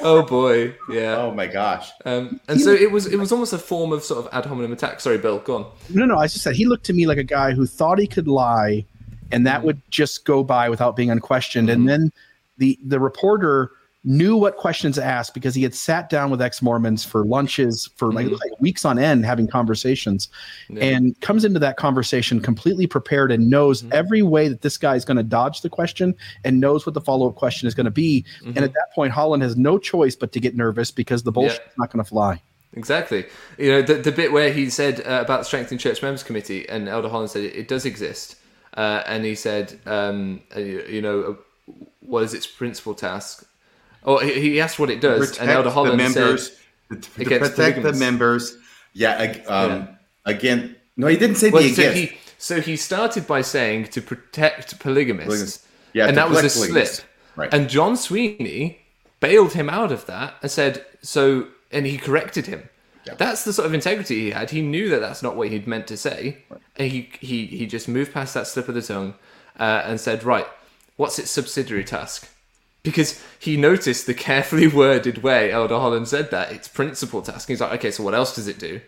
Oh boy, yeah. Oh my gosh. And so it was almost a form of sort of ad hominem attack. Sorry, Bill, go on. No, I just said he looked to me like a guy who thought he could lie, and that would just go by without being unquestioned. Mm-hmm. And then the reporter knew what questions to ask because he had sat down with ex-Mormons for lunches for like weeks on end, having conversations, and comes into that conversation completely prepared and knows every way that this guy is going to dodge the question and knows what the follow-up question is going to be. And at that point, Holland has no choice but to get nervous because the bullshit's not going to fly. Exactly. You know, the bit where he said about the Strengthening Church Members Committee, and Elder Holland said it does exist. And he said, you know, what is its principal task? Oh, he asked what it does, protect, and Elder Holland said, "To protect the members." Again, no, he didn't say against. So he started by saying to protect polygamists, and that was a slip. Right. And John Sweeney bailed him out of that and said so, and he corrected him. Yeah. That's the sort of integrity he had. He knew that that's not what he'd meant to say, and he just moved past that slip of the tongue and said, "Right, what's its subsidiary task?" Because he noticed the carefully worded way Elder Holland said that. It's principal task. He's like, okay, so what else does it do?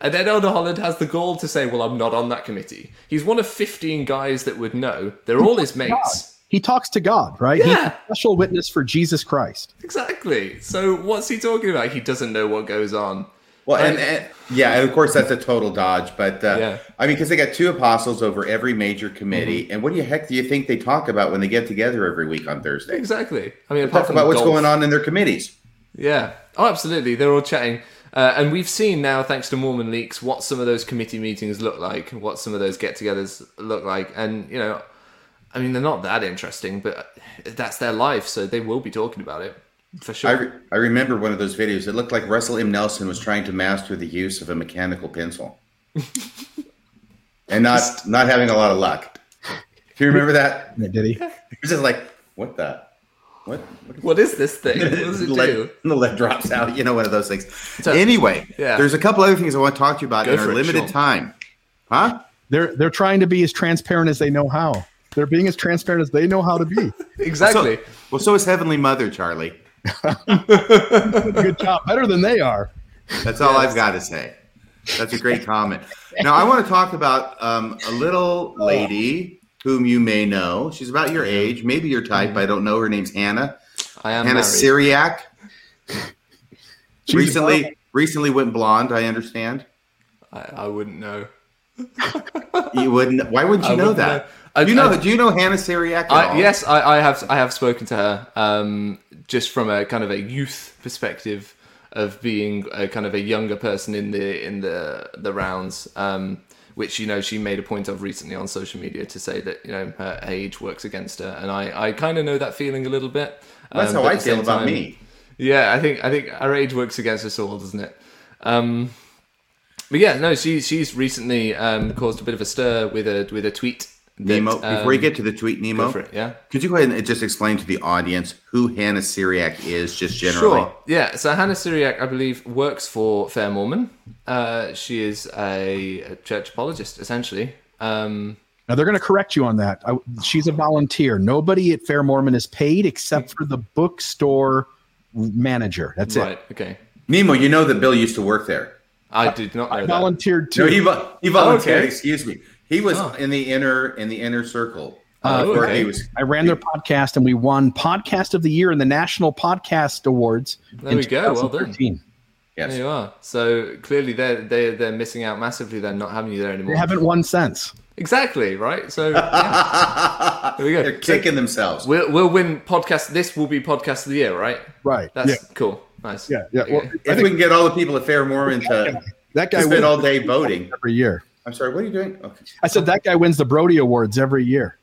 And then Elder Holland has the gall to say, well, I'm not on that committee. He's one of 15 guys that would know. They're all his mates. God. He talks to God, right? Yeah. He's a special witness for Jesus Christ. Exactly. So what's he talking about? He doesn't know what goes on. Well, and of course, that's a total dodge. But I mean, because they got two apostles over every major committee. And what the heck do you think they talk about when they get together every week on Thursday? Exactly. I mean, apart from about what's going on in their committees. Yeah. Oh, absolutely. They're all chatting. And we've seen now, thanks to Mormon Leaks, what some of those committee meetings look like, what some of those get-togethers look like. And, you know, I mean, they're not that interesting, but that's their life. So they will be talking about it. For sure. I remember one of those videos. It looked like Russell M. Nelson was trying to master the use of a mechanical pencil, and not having a lot of luck. Do you remember that? Yeah, did he? He was just like, "What the? What is this thing? What does it do?" And the lead drops out. You know, one of those things. So, anyway, there's a couple other things I want to talk to you about in our limited time, huh? They're trying to be as transparent as they know how. They're being as transparent as they know how to be. Exactly. So is Heavenly Mother, Charlie. Good job. Better than they are. That's all I've got to say. That's a great comment. Now, I want to talk about a little lady whom you may know. She's about your age, maybe your type. I don't know. Her name's Hannah. I am Hannah Syriac. Recently went blonde, I understand. I wouldn't know. You wouldn't? Why wouldn't you know that? Do you know Hannah Syriac at all? Yes, I have spoken to her just from a kind of a youth perspective of being a kind of a younger person in the rounds, which, you know, she made a point of recently on social media to say that, you know, her age works against her, and I kind of know that feeling a little bit. That's how I feel about me. Yeah, I think our age works against us all, doesn't it? But yeah, no, she's recently caused a bit of a stir with a tweet. Nemo, before you get to the tweet, Nemo, go for it, yeah? Could you go ahead and just explain to the audience who Hannah Syriac is, just generally? Sure, yeah. So Hannah Syriac, I believe, works for Fair Mormon. She is a church apologist, essentially. Now, they're going to correct you on that. She's a volunteer. Nobody at Fair Mormon is paid except for the bookstore manager. That's right, it. Right, okay. Nemo, you know that Bill used to work there. I did not know that. I volunteered too. No, he volunteered, oh, okay. Excuse me. He was in the inner circle. Okay. I ran their podcast, and we won Podcast of the Year in the National Podcast Awards. There we go. Well done. Yes. There you are. So clearly they're missing out massively. They're not having you there anymore. They haven't won since. Exactly, right? So yeah. There we go. They're kicking themselves. We'll win podcast. This will be Podcast of the Year, right? Right. That's cool. Nice. Yeah. Yeah. Well, if we can get all the people at Fair Mormon to spend all day voting every year. I'm sorry, what are you doing? Okay. I said that guy wins the Brody Awards every year.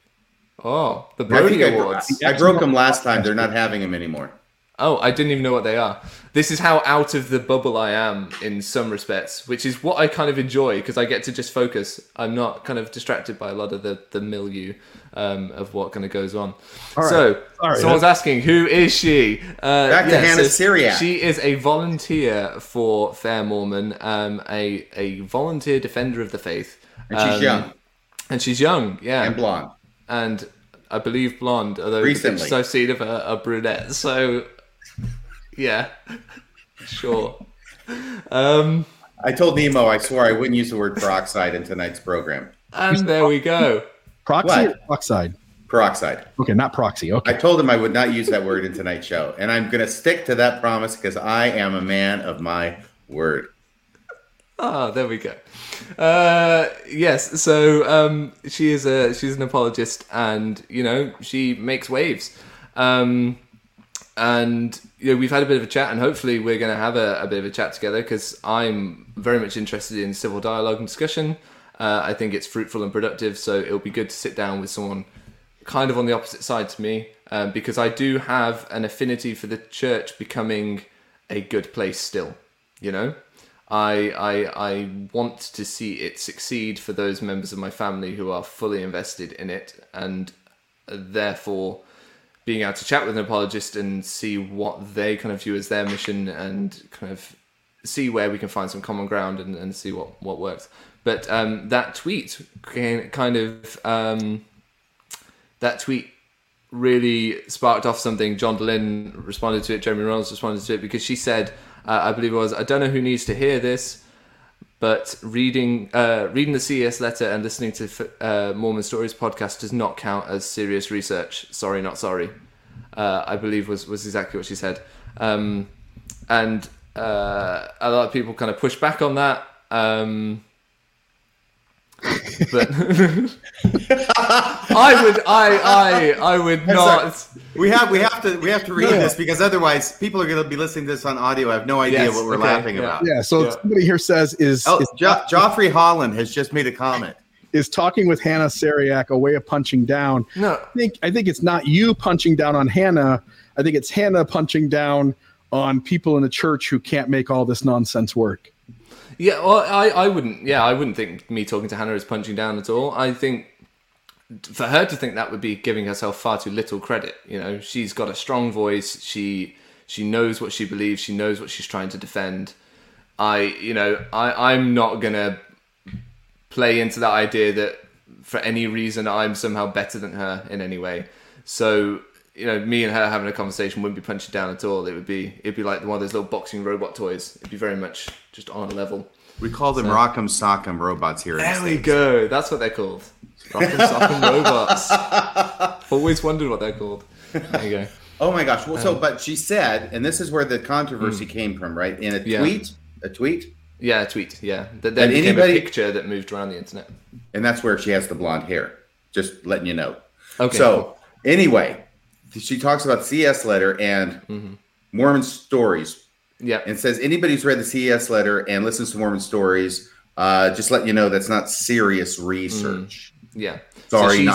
Oh, the Brody Awards. I broke them last time. They're not having them anymore. Oh, I didn't even know what they are. This is how out of the bubble I am in some respects, which is what I kind of enjoy because I get to just focus. I'm not kind of distracted by a lot of the milieu of what kind of goes on. All right. So I was asking, who is she? Back to Hannah Syriac. She is a volunteer for Fair Mormon, a volunteer defender of the faith. And she's young. Yeah. And blonde. And I believe blonde, although recently the pictures I've seen of her are brunette. So, yeah, sure. I told Nemo I swore I wouldn't use the word peroxide in tonight's program. And there we go. Proxy or peroxide? Peroxide. Okay, not proxy. Okay. I told him I would not use that word in tonight's show. And I'm going to stick to that promise because I am a man of my word. Ah, there we go. Yes, so she's an apologist, and you know she makes waves, and you know we've had a bit of a chat, and hopefully we're going to have a bit of a chat together because I'm very much interested in civil dialogue and discussion. I think it's fruitful and productive, so it'll be good to sit down with someone kind of on the opposite side to me, because I do have an affinity for the church becoming a good place still, you know. I want to see it succeed for those members of my family who are fully invested in it, and therefore being able to chat with an apologist and see what they kind of view as their mission and kind of see where we can find some common ground and see what works. But that tweet really sparked off something. John DeLynn responded to it. Jeremy Reynolds responded to it because she said, I believe it was, I don't know who needs to hear this, but reading the CES letter and listening to Mormon Stories podcast does not count as serious research. Sorry, not sorry. I believe was exactly what she said. And a lot of people kind of push back on that. But I would not. We have to read this because otherwise people are going to be listening to this on audio. I have no idea what we're laughing about. Yeah. So somebody here says Jeffrey Holland has just made a comment. Is talking with Hannah Syriac a way of punching down? No, I think it's not you punching down on Hannah. I think it's Hannah punching down on people in the church who can't make all this nonsense work. Yeah, well, I wouldn't think me talking to Hannah is punching down at all. I think for her to think that would be giving herself far too little credit. You know, she's got a strong voice. She knows what she believes. She knows what she's trying to defend. I'm not gonna play into that idea that for any reason I'm somehow better than her in any way. So, you know, me and her having a conversation wouldn't be punching down at all. It'd be like one of those little boxing robot toys. It'd be very much just on a level. We call them Rock'em Sock'em robots here. There we go. That's what they're called. Rock'em Sock'em robots. Always wondered what they're called. There you go. Oh my gosh. Well, but she said, and this is where the controversy came from, right? In a tweet. Yeah. That then became a picture that moved around the internet. And that's where she has the blonde hair. Just letting you know. Okay. So anyway, she talks about CES Letter and Mormon Stories. Yeah, and says anybody who's read the CES Letter and listens to Mormon Stories, just let you know that's not serious research. Yeah, sorry.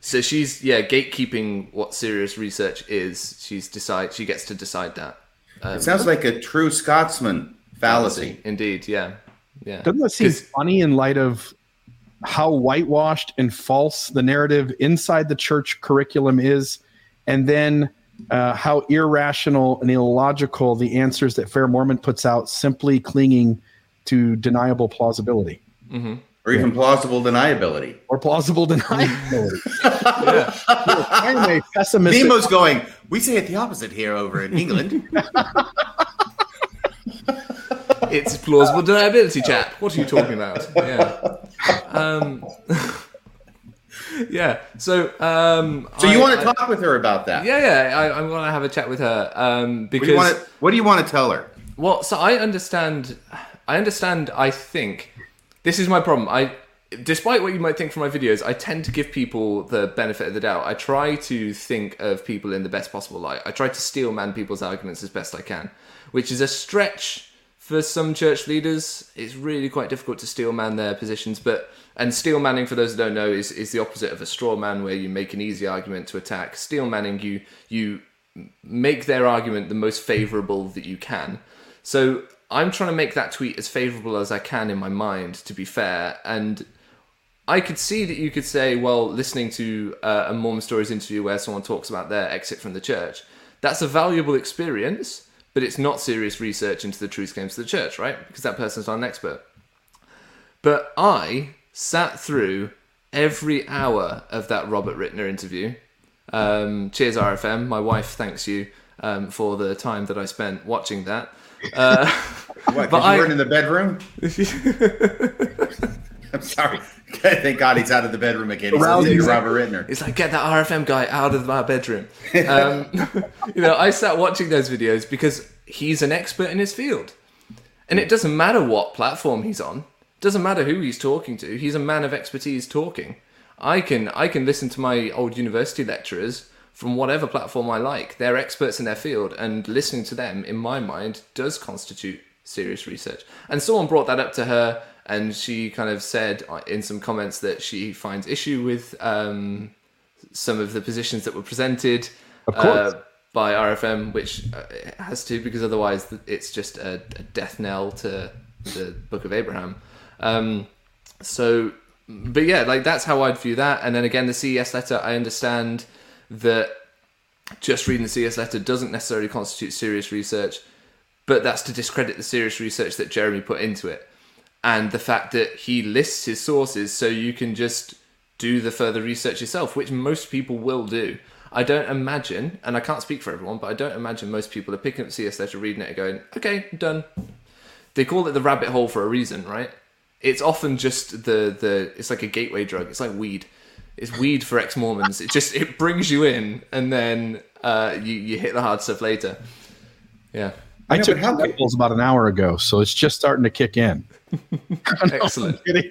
So she's gatekeeping what serious research is. She gets to decide that. It sounds like a true Scotsman fallacy. Indeed, yeah. Doesn't that seem funny in light of how whitewashed and false the narrative inside the church curriculum is, and then how irrational and illogical the answers that Fair Mormon puts out, simply clinging to deniable plausibility. Or even plausible deniability. Anyway, pessimistic. Nemo's going, we say it the opposite here over in England. It's plausible deniability, chap. What are you talking about? Yeah. So you want to talk with her about that? Yeah. I want to have a chat with her because what do you want to tell her? Well, so I understand. I think this is my problem. Despite what you might think from my videos, I tend to give people the benefit of the doubt. I try to think of people in the best possible light. I try to steelman people's arguments as best I can, which is a stretch. For some church leaders, it's really quite difficult to steelman their positions. And steelmanning, for those who don't know, is the opposite of a straw man, where you make an easy argument to attack. Steelmanning, you make their argument the most favourable that you can. So I'm trying to make that tweet as favourable as I can in my mind, to be fair. And I could see that you could say, well, listening to a Mormon Stories interview where someone talks about their exit from the church, that's a valuable experience. But it's not serious research into the truth claims of the church, right? Because that person's not an expert. But I sat through every hour of that Robert Rittner interview. Cheers, RFM. My wife thanks you for the time that I spent watching that. What, because you weren't in the bedroom? I'm sorry. Thank God he's out of the bedroom again. He's listening to Robert Rittner. It's like, get that RFM guy out of my bedroom. I sat watching those videos because he's an expert in his field. And it doesn't matter what platform he's on. It doesn't matter who he's talking to. He's a man of expertise talking. I can listen to my old university lecturers from whatever platform I like. They're experts in their field, and listening to them, in my mind, does constitute serious research. And someone brought that up to her, and she kind of said in some comments that she finds issue with some of the positions that were presented by RFM, which it has to, because otherwise it's just a death knell to the Book of Abraham. That's how I'd view that. And then again, the CES Letter, I understand that just reading the CES Letter doesn't necessarily constitute serious research, but that's to discredit the serious research that Jeremy put into it. And the fact that he lists his sources so you can just do the further research yourself, which most people will do. I don't imagine, and I can't speak for everyone, but I don't imagine most people are picking up CS Letter, reading it, and going, okay, done. They call it the rabbit hole for a reason, right? It's often just it's like a gateway drug. It's like weed. It's weed for ex-Mormons. It brings you in, and then you hit the hard stuff later. Yeah. I took Beatles about an hour ago, so it's just starting to kick in. Excellent. But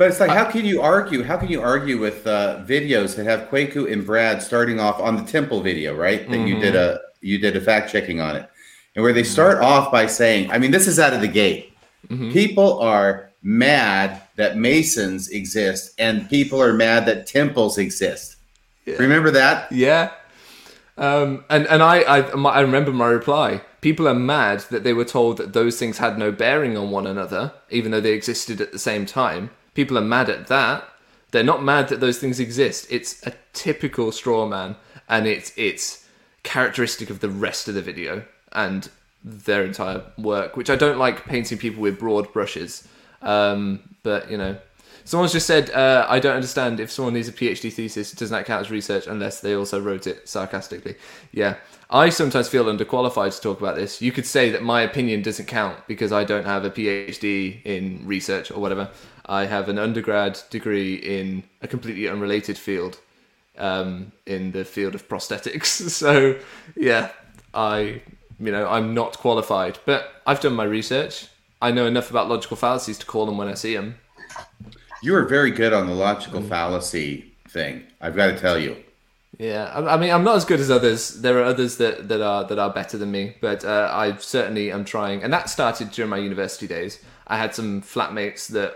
it's like, how can you argue with videos that have Kwaku and Brad starting off on the temple video, right? That you did a fact checking on it, and where they start off by saying, I mean, this is out of the gate. People are mad that Masons exist, and people are mad that temples exist. Yeah. Remember that? Yeah. I remember my reply. People are mad that they were told that those things had no bearing on one another, even though they existed at the same time. People are mad at that. They're not mad that those things exist. It's a typical straw man, and it's characteristic of the rest of the video and their entire work, which I don't like painting people with broad brushes. But, you know, Someone's just said, I don't understand. If someone needs a PhD thesis, doesn't that count as research unless they also wrote it? Sarcastically. Yeah. I sometimes feel underqualified to talk about this. You could say that my opinion doesn't count because I don't have a PhD in research or whatever. I have an undergrad degree in a completely unrelated field, in the field of prosthetics. So, yeah, I'm not qualified. But I've done my research. I know enough about logical fallacies to call them when I see them. You were very good on the logical fallacy thing, I've got to tell you. Yeah, I mean, I'm not as good as others. There are others that are better than me, but I certainly am trying. And that started during my university days. I had some flatmates that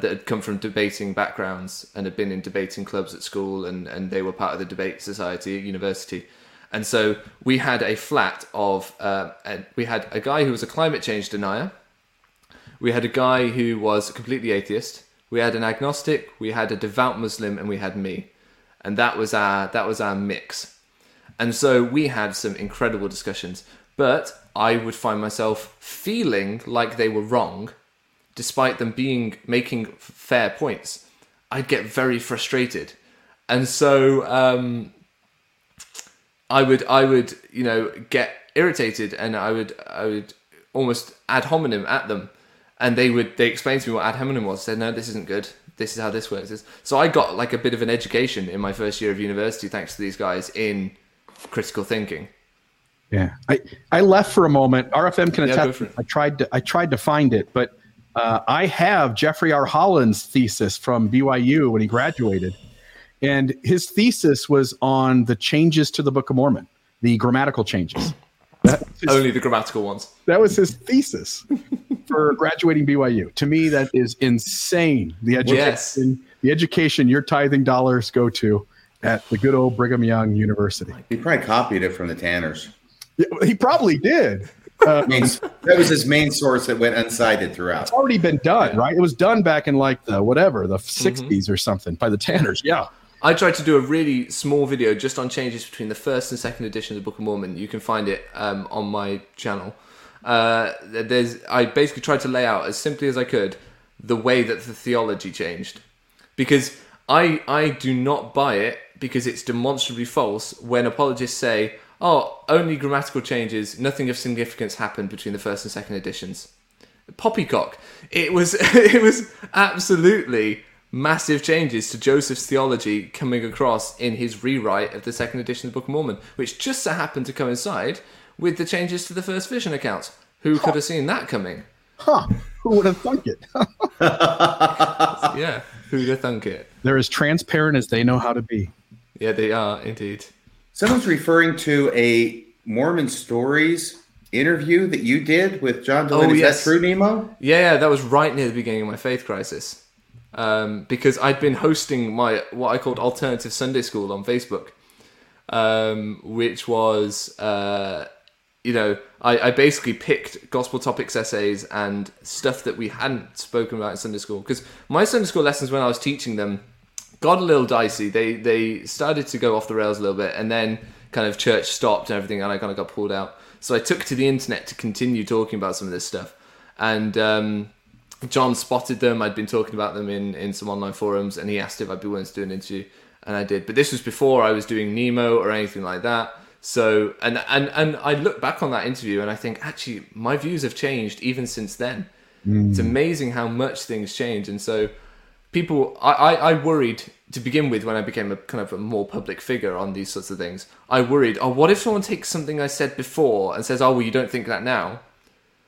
had come from debating backgrounds and had been in debating clubs at school, and they were part of the debate society at university. And so we had a flat of we had a guy who was a climate change denier. We had a guy who was completely atheist. We had an agnostic. We had a devout Muslim, and we had me, and that was our mix. And so we had some incredible discussions. But I would find myself feeling like they were wrong, despite them making fair points. I'd get very frustrated, and so I would get irritated, and I would almost ad hominem at them. And they explained to me what ad hominem was. Said, no, this isn't good. This is how this works. So I got like a bit of an education in my first year of university, thanks to these guys, in critical thinking. Yeah, I left for a moment. RFM can attest. Yeah, I tried to find it, but I have Jeffrey R. Holland's thesis from BYU when he graduated, and his thesis was on the changes to the Book of Mormon, the grammatical changes. Only the grammatical ones. That was his thesis for graduating BYU. To me, that is insane. The education your tithing dollars go to at the good old Brigham Young University. He probably copied it from the Tanners. Yeah, he probably did. That was his main source that went unsighted throughout. It's already been done, right? It was done back in like the 60s or something by the Tanners. Yeah. I tried to do a really small video just on changes between the first and second edition of the Book of Mormon. You can find it on my channel. I basically tried to lay out as simply as I could the way that the theology changed. Because I do not buy it because it's demonstrably false when apologists say, oh, only grammatical changes, nothing of significance happened between the first and second editions. Poppycock. It was absolutely massive changes to Joseph's theology coming across in his rewrite of the second edition of the Book of Mormon, which just so happened to coincide with the changes to the first vision accounts. Who could have seen that coming? Huh. Who would have thunk it? Yeah, who would have thunk it? They're as transparent as they know how to be. Yeah, they are, indeed. Someone's referring to a Mormon Stories interview that you did with John DeLynn. Yes. Is that true, Nemo? Yeah, that was right near the beginning of my faith crisis. Because I'd been hosting my what I called Alternative Sunday School on Facebook, which was, I basically picked gospel topics, essays, and stuff that we hadn't spoken about in Sunday school. Because my Sunday school lessons, when I was teaching them, got a little dicey. They started to go off the rails a little bit, and then kind of church stopped and everything, and I kind of got pulled out. So I took to the internet to continue talking about some of this stuff. And John spotted them. I'd been talking about them in some online forums, and he asked if I'd be willing to do an interview, and I did. But this was before I was doing Nemo or anything like that. So, and I look back on that interview, and I think, actually, my views have changed even since then. Mm. It's amazing how much things change. And so people, I worried to begin with when I became a kind of a more public figure on these sorts of things. I worried, what if someone takes something I said before and says, well, you don't think that now?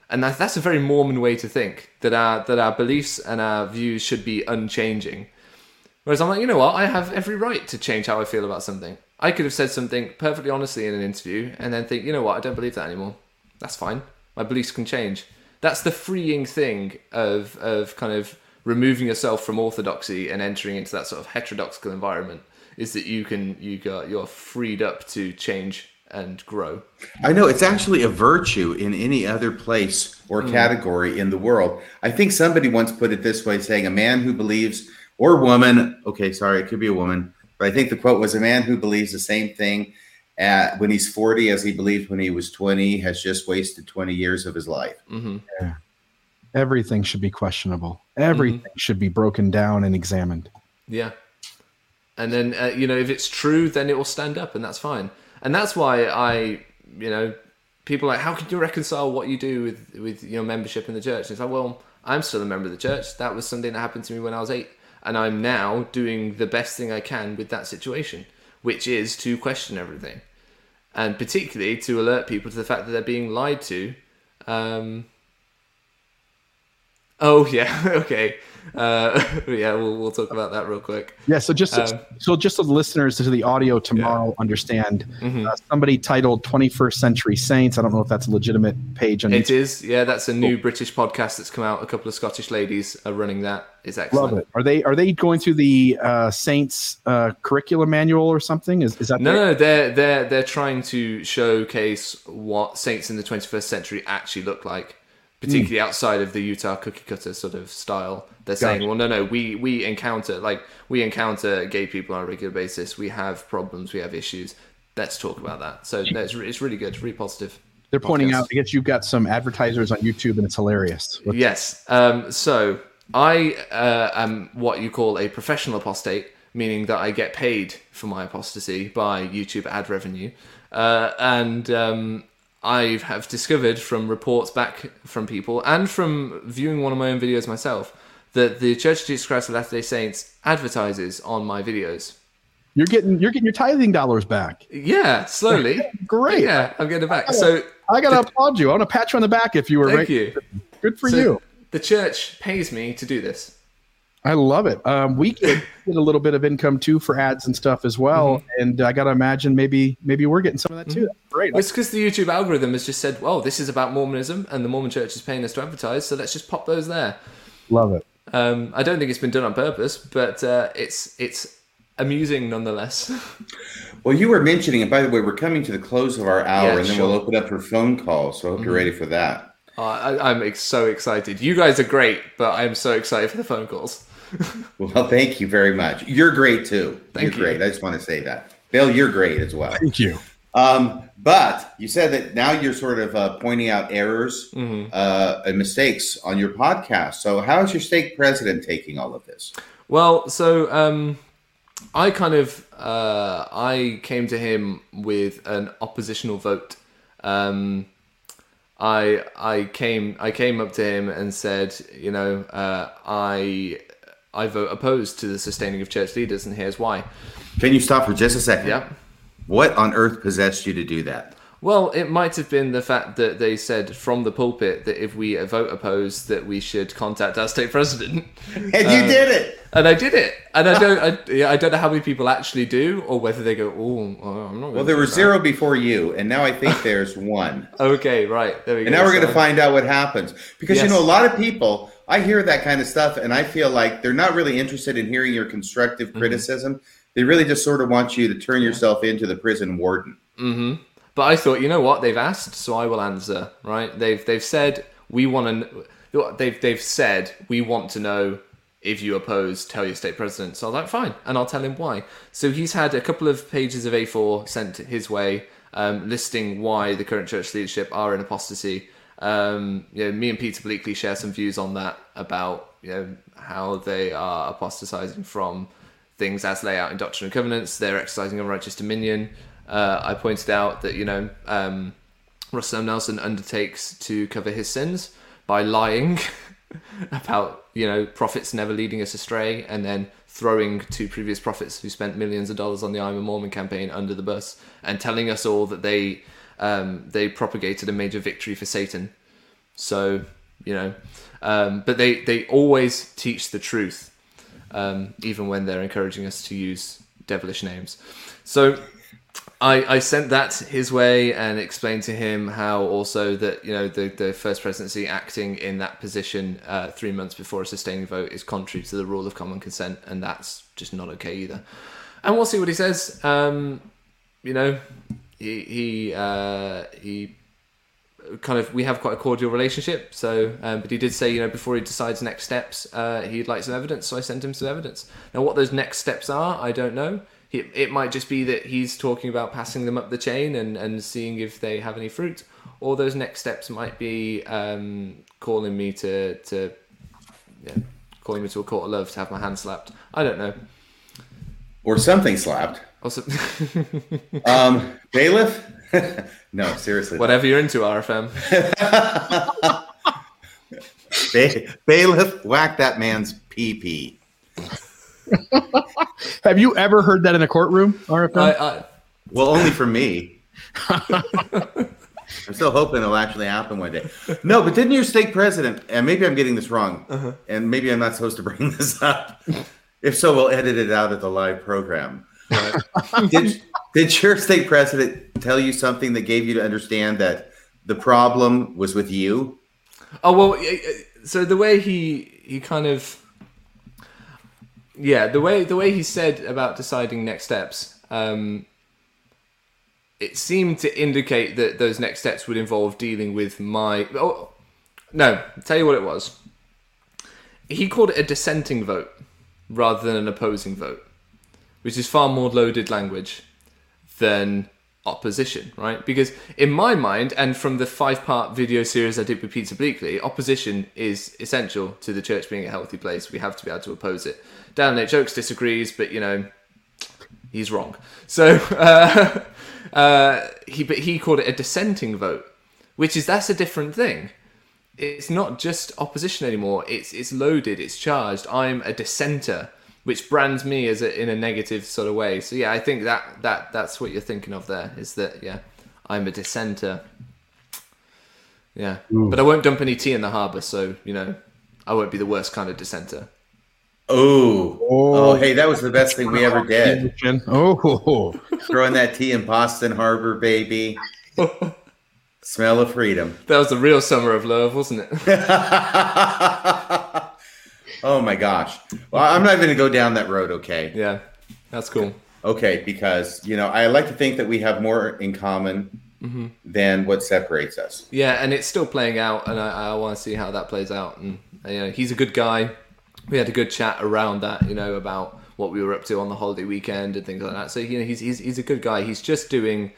And that's a very Mormon way to think, that our beliefs and our views should be unchanging. Whereas I'm like, you know what? I have every right to change how I feel about something. I could have said something perfectly honestly in an interview and then think, you know what? I don't believe that anymore. That's fine. My beliefs can change. That's the freeing thing of kind of removing yourself from orthodoxy and entering into that sort of heterodoxical environment, is that you're freed up to change and grow. I know it's actually a virtue in any other place or category in the world. I think somebody once put it this way, saying a man who believes, or woman, okay, sorry, it could be a woman, but I think the quote was, a man who believes the same thing when he's 40 as he believed when he was 20 has just wasted 20 years of his life. Mm-hmm. Yeah. Everything should be questionable. Everything should be broken down and examined. Yeah. And then, if it's true, then it will stand up, and that's fine. And that's why people are like, how can you reconcile what you do with your membership in the church? And it's like, well, I'm still a member of the church. That was something that happened to me when I was 8. And I'm now doing the best thing I can with that situation, which is to question everything. And particularly to alert people to the fact that they're being lied to. We'll talk about that real quick. Yeah, so just so the listeners to the audio tomorrow understand, somebody titled 21st Century Saints. I don't know if that's a legitimate page on it. It is, yeah. That's a new British podcast that's come out. A couple of Scottish ladies are running that. It's excellent. Love it. Are they going through the Saints curriculum manual or something? Is that no? They're trying to showcase what saints in the 21st century actually look like. Particularly outside of the Utah cookie cutter sort of style, they're saying, "Well, no, we encounter gay people on a regular basis. We have problems, we have issues. Let's talk about that." So no, it's really good, really positive. They're pointing out. I guess you've got some advertisers on YouTube, and it's hilarious. Yes. So I am what you call a professional apostate, meaning that I get paid for my apostasy by YouTube ad revenue, I have discovered from reports back from people and from viewing one of my own videos myself that the Church of Jesus Christ of Latter-day Saints advertises on my videos. You're getting your tithing dollars back. Yeah, slowly. Great. Yeah, I'm getting it back. I gotta applaud you. I want to pat you on the back if you were right. Thank you. Good for you. The church pays me to do this. I love it. We get a little bit of income too for ads and stuff as well, and I gotta imagine maybe we're getting some of that too. That's great. Well, it's because the YouTube algorithm has just said, "Well, this is about Mormonism, and the Mormon Church is paying us to advertise, so let's just pop those there." Love it. I don't think it's been done on purpose, but it's amusing nonetheless. Well, you were mentioning, and by the way, we're coming to the close of our hour, and then we'll open up for phone calls. So I hope you're ready for that. I'm so excited. You guys are great, but I'm so excited for the phone calls. Well, thank you very much. You're great too. Thank you. You're great. I just want to say that. Bill, you're great as well. Thank you. But you said that now you're sort of pointing out errors and mistakes on your podcast. So how is your stake president taking all of this? Well, so I came to him with an oppositional vote. I came up to him and said, I vote opposed to the sustaining of church leaders, and here's why. Can you stop for just a second? Yeah. What on earth possessed you to do that? Well, it might have been the fact that they said from the pulpit that if we vote opposed, that we should contact our state president. And you did it. And I did it. And I don't know how many people actually do, or whether they go, I'm not. Well, there were zero before you, and now I think there's one. Okay, right. There we go. And now we're going to find out what happens, because a lot of people. I hear that kind of stuff, and I feel like they're not really interested in hearing your constructive criticism. They really just sort of want you to turn yourself into the prison warden. Mm-hmm. But I thought, you know what? They've asked, so I will answer. Right? They've said we want to. They've said we want to know if you oppose. Tell your state president. So I was like, fine, and I'll tell him why. So he's had a couple of pages of A4 sent his way, listing why the current church leadership are in apostasy. Me and Peter Bleakley share some views on that about how they are apostatizing from things as laid out in Doctrine and Covenants. They're exercising unrighteous dominion. I pointed out that Russell M. Nelson undertakes to cover his sins by lying about prophets never leading us astray, and then throwing two previous prophets who spent millions of dollars on the I'm a Mormon campaign under the bus, and telling us all that they propagated a major victory for Satan. So, but they always teach the truth, even when they're encouraging us to use devilish names. So I sent that his way and explained to him how also that, the First Presidency acting in that position 3 months before a sustaining vote is contrary to the rule of common consent, and that's just not okay either. And we'll see what he says. He kind of, we have quite a cordial relationship. So, but he did say, before he decides next steps, he'd like some evidence. So I sent him some evidence. Now, what those next steps are, I don't know. It might just be that he's talking about passing them up the chain and seeing if they have any fruit, or those next steps might be calling me to calling me to a court of love to have my hand slapped. I don't know. Or something slapped. Bailiff? No, seriously. Whatever you're into, RFM. Bailiff, whack that man's pee-pee. Have you ever heard that in a courtroom, RFM? Well, only for me. I'm still hoping it'll actually happen one day. No, but didn't your state president, and maybe I'm getting this wrong, and maybe I'm not supposed to bring this up. If so, we'll edit it out of the live program. Did your state president tell you something that gave you to understand that the problem was with you? Oh, well, so the way he kind of... Yeah, the way he said about deciding next steps... it seemed to indicate that those next steps would involve dealing with my... Oh, no, I'll tell you what it was. He called it a dissenting vote rather than an opposing vote, which is far more loaded language than opposition, right? Because in my mind, and from the 5-part video series I did with Peter Bleakley, opposition is essential to the church being a healthy place. We have to be able to oppose it. Dan Nate Jokes disagrees, but, you know, he's wrong. So... he called it a dissenting vote, that's a different thing. It's not just opposition anymore. It's loaded. It's charged. I'm a dissenter, which brands me as in a negative sort of way. So yeah, I think that's what you're thinking of there. Is that I'm a dissenter. Yeah, but I won't dump any tea in the harbour, so I won't be the worst kind of dissenter. Oh, hey, that was the best thing we ever did. Oh, throwing that tea in Boston Harbor, baby. Smell of freedom. That was the real summer of love, wasn't it? Oh, my gosh. Well, I'm not going to go down that road, okay? Yeah, that's cool. Okay, because, I like to think that we have more in common than what separates us. Yeah, and it's still playing out, and I want to see how that plays out. And he's a good guy. We had a good chat around that, about what we were up to on the holiday weekend and things like that. So, he's a good guy. He's just doing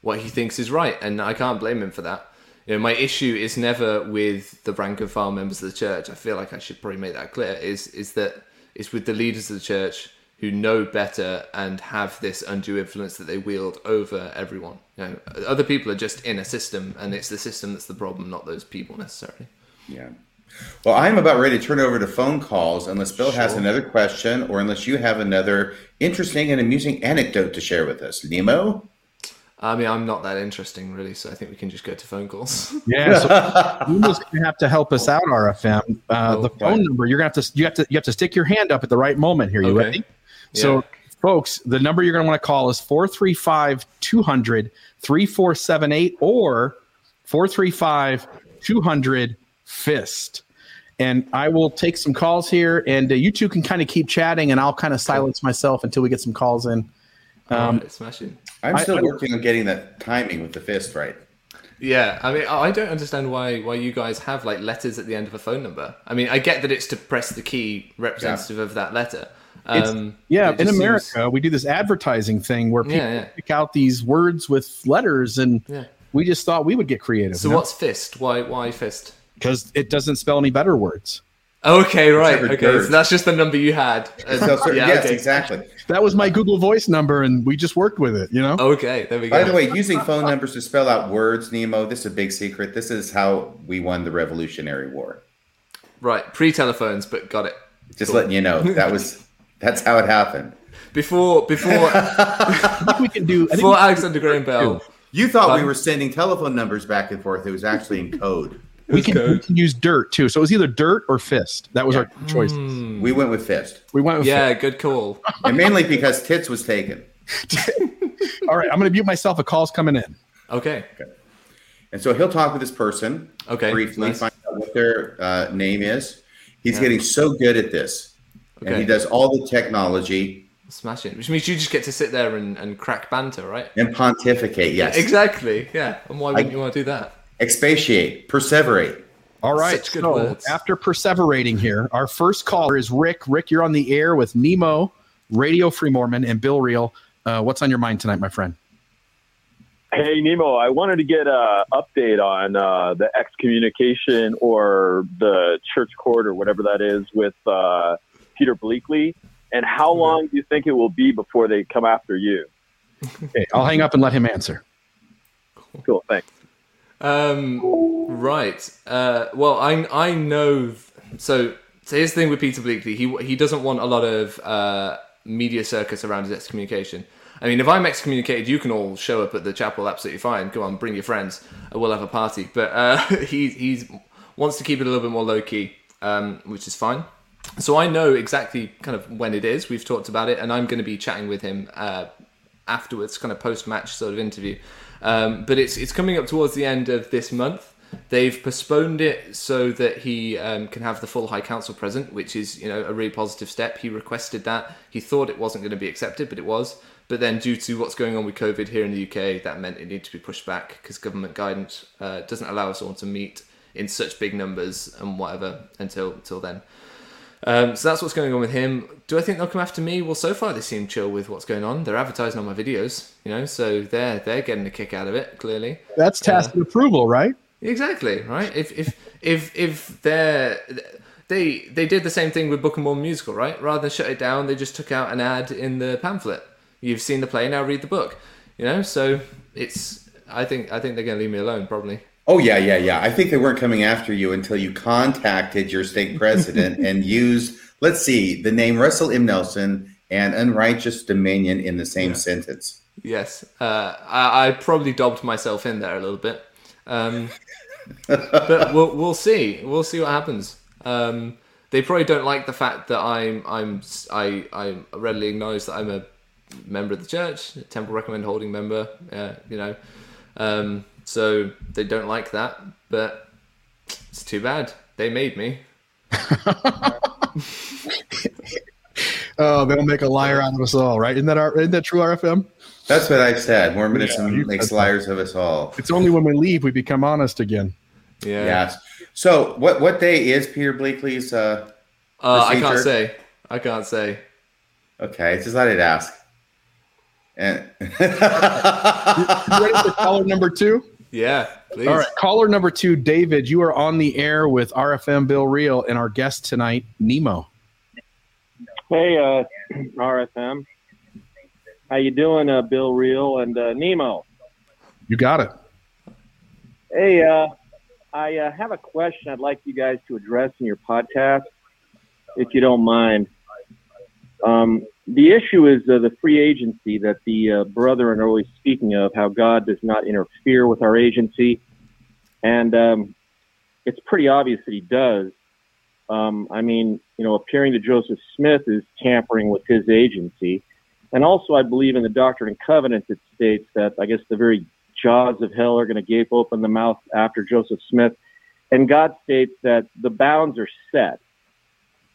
what he thinks is right, and I can't blame him for that. My issue is never with the rank and file members of the church. I feel like I should probably make that clear, is that it's with the leaders of the church who know better and have this undue influence that they wield over everyone. Other people are just in a system, and it's the system that's the problem, not those people necessarily. Yeah. Well, I'm about ready to turn over to phone calls unless Bill has another question or unless you have another interesting and amusing anecdote to share with us. Nemo? I mean, I'm not that interesting, really, so I think we can just go to phone calls. Yeah, so Nemo's going to have to help us out, RFM. The phone number, you have to stick your hand up at the right moment here. You ready? Yeah. So, folks, the number you're going to want to call is 435-200-3478 or 435-200-FIST. And I will take some calls here, and you two can kind of keep chatting, and I'll kind of silence myself until we get some calls in. Smashing. I'm still working on getting that timing with the fist right. Yeah, I mean, I don't understand why you guys have like letters at the end of a phone number. I mean, I get that it's to press the key representative of that letter. In America, we do this advertising thing where people pick out these words with letters, and we just thought we would get creative. So what's fist? Why fist? Because it doesn't spell any better words. Okay, right. Okay, so that's just the number you had. Exactly. That was my Google Voice number, and we just worked with it, Okay, there we go. By the way, using phone numbers to spell out words, Nemo, this is a big secret. This is how we won the Revolutionary War. Right, pre-telephones, but got it. Just letting you know, that's how it happened. Before I think we can do... Before Alexander Graham Bell. You thought we were sending telephone numbers back and forth. It was actually in code. We can use dirt, too. So it was either dirt or fist. That was our choice. We went with fist. Yeah, good call. And mainly because tits was taken. All right. I'm going to mute myself. A call's coming in. Okay. And so he'll talk with this person briefly, find out what their name is. He's getting so good at this. Okay. And he does all the technology. Smash it. Which means you just get to sit there and crack banter, right? And pontificate, yes. Yeah, exactly, yeah. And why wouldn't you want to do that? Expatiate, perseverate. All right, so words. After perseverating here, our first caller is Rick. Rick, you're on the air with Nemo, Radio Free Mormon, and Bill Reel. What's on your mind tonight, my friend? Hey, Nemo, I wanted to get an update on the excommunication or the church court or whatever that is with Peter Bleakley. And how long do you think it will be before they come after you? Okay, I'll hang up and let him answer. Cool, thanks. Right. Well, I know... So here's the thing with Peter Bleakley. He doesn't want a lot of media circus around his excommunication. I mean, if I'm excommunicated, you can all show up at the chapel absolutely fine. Go on, bring your friends. We'll have a party. But he wants to keep it a little bit more low-key, which is fine. So I know exactly kind of when it is. We've talked about it, and I'm going to be chatting with him afterwards, kind of post-match sort of interview. But it's coming up towards the end of this month. They've postponed it so that he can have the full High Council present, which is, you know, a really positive step. He requested that. He thought it wasn't going to be accepted, but it was. But then due to what's going on with COVID here in the UK, that meant it needed to be pushed back because government guidance doesn't allow us all to meet in such big numbers and whatever until then. So that's what's going on with him. Do I think they'll come after me? Well, so far they seem chill with what's going on. They're advertising on my videos, you know, so they're getting a kick out of it, clearly. That's tacit approval, right? Exactly, right? If they're... They did the same thing with Book of Mormon Musical, right? Rather than shut it down, they just took out an ad in the pamphlet. You've seen the play, now read the book. You know, so it's... I think they're going to leave me alone, probably. Oh, yeah. I think they weren't coming after you until you contacted your state president and used, let's see, the name Russell M. Nelson and unrighteous dominion in the same sentence. Yes. I probably dobbed myself in there a little bit. But we'll see. We'll see what happens. They probably don't like the fact that I readily acknowledge that I'm a member of the church, temple recommend holding member, you know, so they don't like that, but it's too bad. They made me. Oh, they'll make a liar out of us all, right? Isn't that true, RFM? That's what I said. Mormonism makes liars of us all. It's only when we leave we become honest again. Yeah. Yes. So what day is Peter Bleakley's procedure? I can't say. Okay, it's just I did ask. And you ready for caller number 2? Yeah, please. All right, caller number 2, David, you are on the air with RFM Bill Reel and our guest tonight, Nemo. Hey, RFM. How you doing, Bill Reel and Nemo? You got it. Hey, I have a question I'd like you guys to address in your podcast, if you don't mind. The issue is the free agency that the brethren are always speaking of, how God does not interfere with our agency. And it's pretty obvious that he does. I mean, you know, appearing to Joseph Smith is tampering with his agency. And also, I believe in the Doctrine and Covenants, it states that, I guess, the very jaws of hell are going to gape open the mouth after Joseph Smith. And God states that the bounds are set.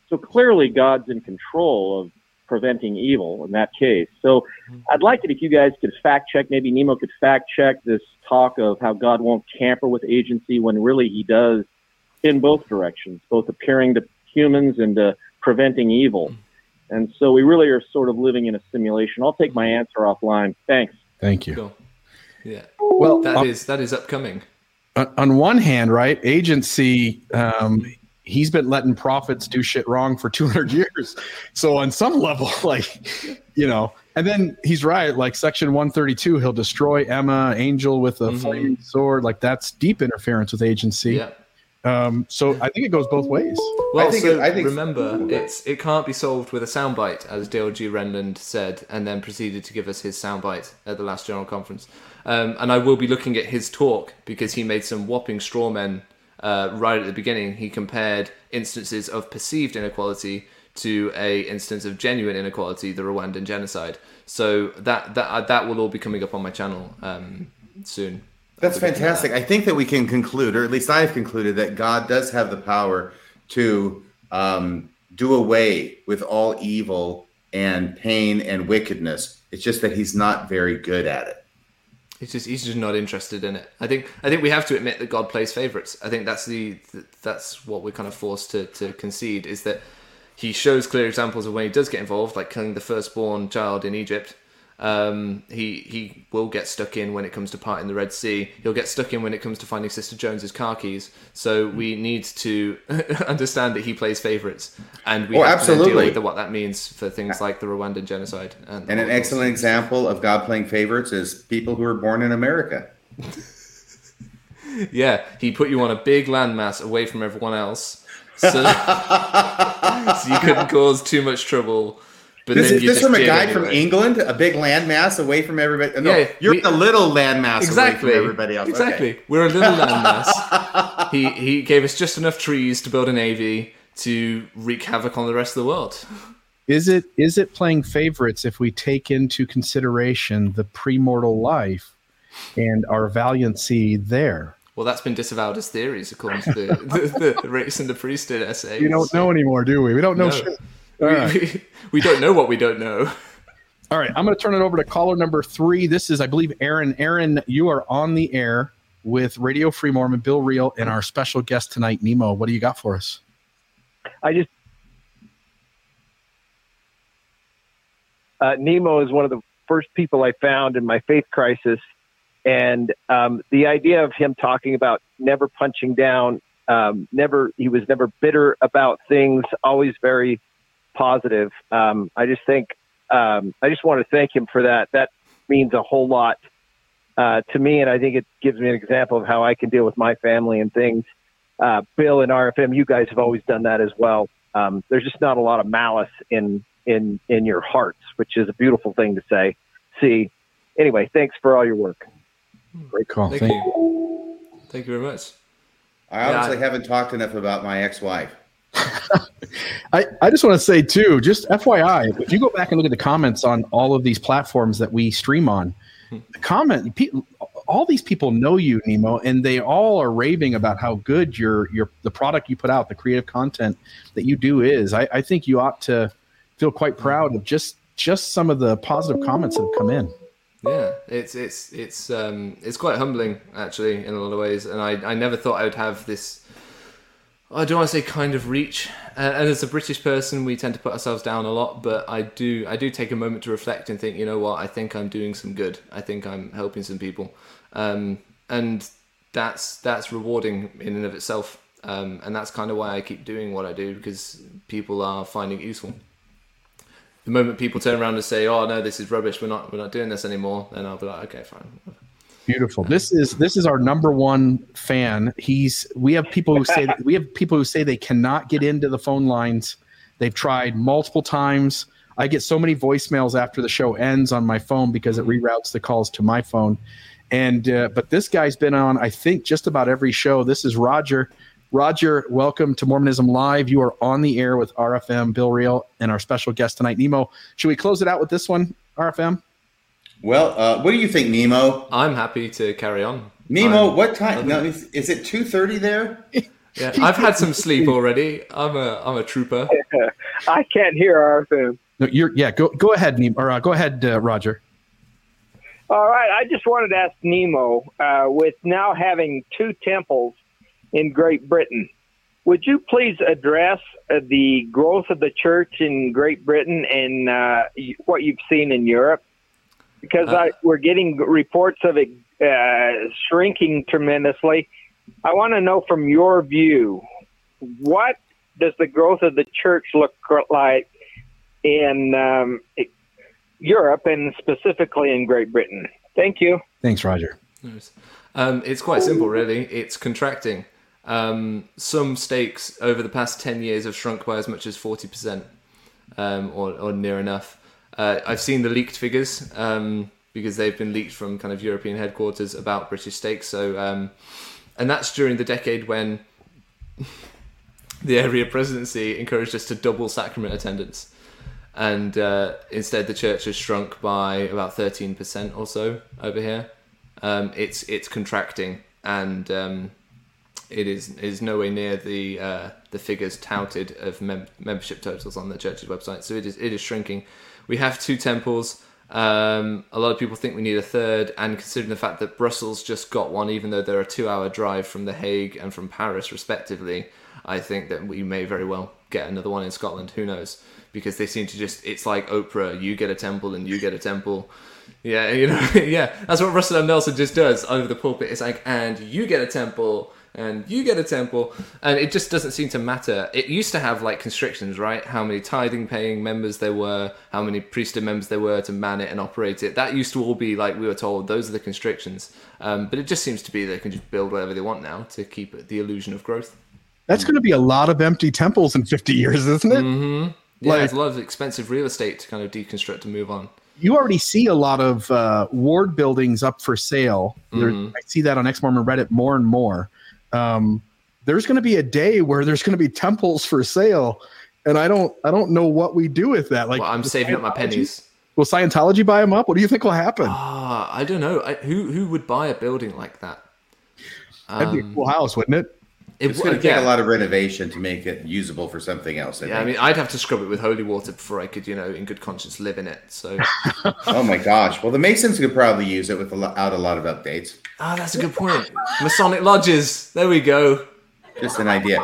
So clearly, God's in control of preventing evil in that case. So I'd like it if you guys could fact check, maybe Nemo could fact check this talk of how God won't tamper with agency when really he does in both directions, both appearing to humans and preventing evil. And so we really are sort of living in a simulation. I'll take my answer offline. Thanks. Thank you. Cool. Yeah. Well, that is upcoming. On one hand, right, agency, he's been letting prophets do shit wrong for 200 years. So on some level, like, you know, and then he's right, like Section 132, he'll destroy Emma Angel with a flaming sword. Like, that's deep interference with agency. Yeah. So I think it goes both ways. Well, I think remember, it can't be solved with a soundbite, as DLG Renland said, and then proceeded to give us his soundbite at the last general conference. And I will be looking at his talk because he made some whopping straw men. Right at the beginning, he compared instances of perceived inequality to a instance of genuine inequality, the Rwandan genocide. So that will all be coming up on my channel soon. That's fantastic. I think that we can conclude, or at least I've concluded, that God does have the power to do away with all evil and pain and wickedness. It's just that he's not very good at it. He's just not interested in it. I think we have to admit that God plays favorites. I think that's what we're kind of forced to concede, is that he shows clear examples of when he does get involved, like killing the firstborn child in Egypt, He will get stuck in when it comes to parting the Red Sea. He'll get stuck in when it comes to finding Sister Jones's car keys. So we need to understand that he plays favourites, and we have to deal with what that means for things like the Rwandan genocide. And an excellent example of God playing favourites is people who were born in America. Yeah, he put you on a big landmass away from everyone else, so, so you couldn't cause too much trouble. But this is from a guy from England, a big landmass away from everybody. No, yeah, you're a little landmass away from everybody else. Exactly, okay. We're a little landmass. He gave us just enough trees to build a navy to wreak havoc on the rest of the world. Is it playing favorites if we take into consideration the premortal life and our valiancy there? Well, that's been disavowed as theories, according to the race and the priesthood essay. We don't know anymore, do we? We don't know shit. Right. We don't know what we don't know. All right, I'm going to turn it over to caller number 3. This is, I believe, Aaron. Aaron, you are on the air with Radio Free Mormon, Bill Reel, and our special guest tonight, Nemo. What do you got for us? Nemo is one of the first people I found in my faith crisis, and the idea of him talking about never punching down, he was never bitter about things, always very positive. I just think, I just want to thank him for that. That means a whole lot to me, and I think it gives me an example of how I can deal with my family and things. Bill and RFM, you guys have always done that as well. There's just not a lot of malice in your hearts, which is a beautiful thing to say. See, anyway, thanks for all your work. Great call. Thank you. Thank you very much. I honestly haven't talked enough about my ex-wife. I just want to say too, just FYI, if you go back and look at the comments on all of these platforms that we stream on, all these people know you, Nemo, and they all are raving about how good the product you put out, the creative content that you do is. I think you ought to feel quite proud of just some of the positive comments that have come in. Yeah, it's quite humbling actually in a lot of ways, and I never thought I would have this. I don't want to say kind of reach, and as a British person, we tend to put ourselves down a lot. But I do take a moment to reflect and think, you know what? I think I'm doing some good. I think I'm helping some people, and that's rewarding in and of itself. And that's kind of why I keep doing what I do, because people are finding it useful. The moment people turn around and say, "Oh no, this is rubbish. We're not doing this anymore," then I'll be like, "Okay, fine." Beautiful. This is our number one fan. We have people who say they cannot get into the phone lines. They've tried multiple times. I get so many voicemails after the show ends on my phone because it reroutes the calls to my phone. And but this guy's been on, I think, just about every show. This is Roger. Roger, welcome to Mormonism Live. You are on the air with RFM, Bill Reel, and our special guest tonight, Nemo. Should we close it out with this one, RFM? Well, what do you think, Nemo? I'm happy to carry on. Nemo, what time? No, is it 2:30 there? Yeah, I've had some sleep already. I'm a trooper. Yeah, I can't hear our phone. No, go ahead, Nemo, or go ahead, Roger. All right, I just wanted to ask Nemo, with now having 2 temples in Great Britain, would you please address the growth of the church in Great Britain and what you've seen in Europe? Because we're getting reports of it shrinking tremendously. I want to know from your view, what does the growth of the church look like in Europe and specifically in Great Britain? Thank you. Thanks, Roger. Nice. It's quite simple, really. It's contracting. Some stakes over the past 10 years have shrunk by as much as 40%, or near enough. I've seen the leaked figures because they've been leaked from kind of European headquarters about British stakes. So, and that's during the decade when the area presidency encouraged us to double sacrament attendance. And instead the church has shrunk by about 13% or so over here. It's contracting, and it is nowhere near the figures touted of membership totals on the church's website. So it is shrinking. We have 2 temples. A lot of people think we need a third, and considering the fact that Brussels just got one, even though they're a 2-hour drive from The Hague and from Paris, respectively, I think that we may very well get another one in Scotland, who knows, because they seem to just, it's like Oprah, you get a temple and you get a temple. Yeah, you know, yeah, that's what Russell M. Nelson just does over the pulpit. It's like, and you get a temple and you get a temple, and it just doesn't seem to matter. It used to have like constrictions, right? How many tithing paying members there were, how many priesthood members there were to man it and operate it. That used to all be like, we were told those are the constrictions. But it just seems to be they can just build whatever they want now to keep it the illusion of growth. That's going to be a lot of empty temples in 50 years, isn't it? Mm-hmm. Yeah, like, it's a lot of expensive real estate to kind of deconstruct and move on. You already see a lot of ward buildings up for sale. Mm-hmm. I see that on ex-Mormon Reddit more and more. There's going to be a day where there's going to be temples for sale, and I don't know what we do with that. Like, well, I'm saving up my pennies. Will Scientology buy them up? What do you think will happen? I don't know. Who would buy a building like that? That'd be a cool house, wouldn't it? It's going to take a lot of renovation to make it usable for something else. I mean, I'd have to scrub it with holy water before I could, you know, in good conscience, live in it. So, oh my gosh! Well, the Masons could probably use it without a lot of updates. Ah, that's a good point. Masonic lodges. There we go. Just an idea.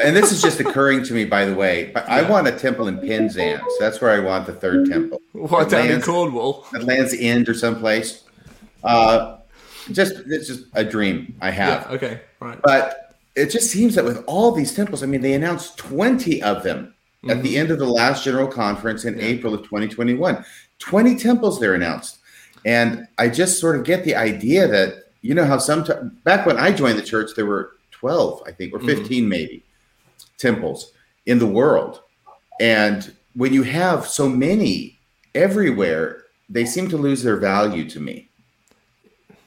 And this is just occurring to me, by the way. But I want a temple in Penzance. That's where I want the third temple. What, down in Cornwall? At Land's End or someplace. It's just a dream I have. Yeah, okay. Right. But it just seems that with all these temples, I mean, they announced 20 of them at the end of the last general conference in April of 2021. 20 temples they're announced. And I just sort of get the idea that, you know, how sometimes back when I joined the church, there were 12, I think, or 15 maybe temples in the world. And when you have so many everywhere, they seem to lose their value to me.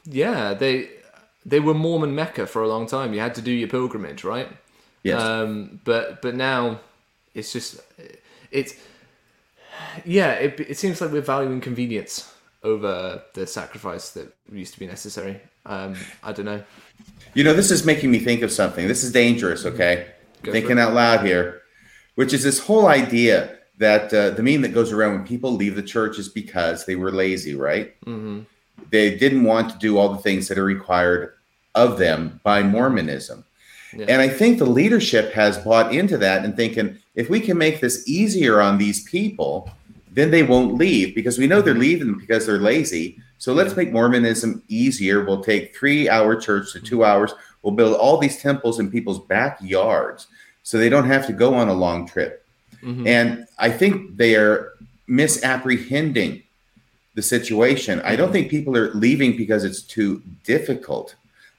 Yeah, they were Mormon Mecca for a long time. You had to do your pilgrimage, right? Yes. But now it's just, it seems like we're valuing convenience over the sacrifice that used to be necessary. I don't know. You know, this is making me think of something. This is dangerous, okay? Thinking out loud here, which is this whole idea that the meme that goes around when people leave the church is because they were lazy, right? Mm-hmm. They didn't want to do all the things that are required of them by Mormonism. Yeah. And I think the leadership has bought into that and thinking, if we can make this easier on these people, then they won't leave, because we know they're leaving because they're lazy. So let's make Mormonism easier. We'll take 3-hour church to 2 hours. We'll build all these temples in people's backyards so they don't have to go on a long trip. Mm-hmm. And I think they are misapprehending the situation. I don't think people are leaving because it's too difficult.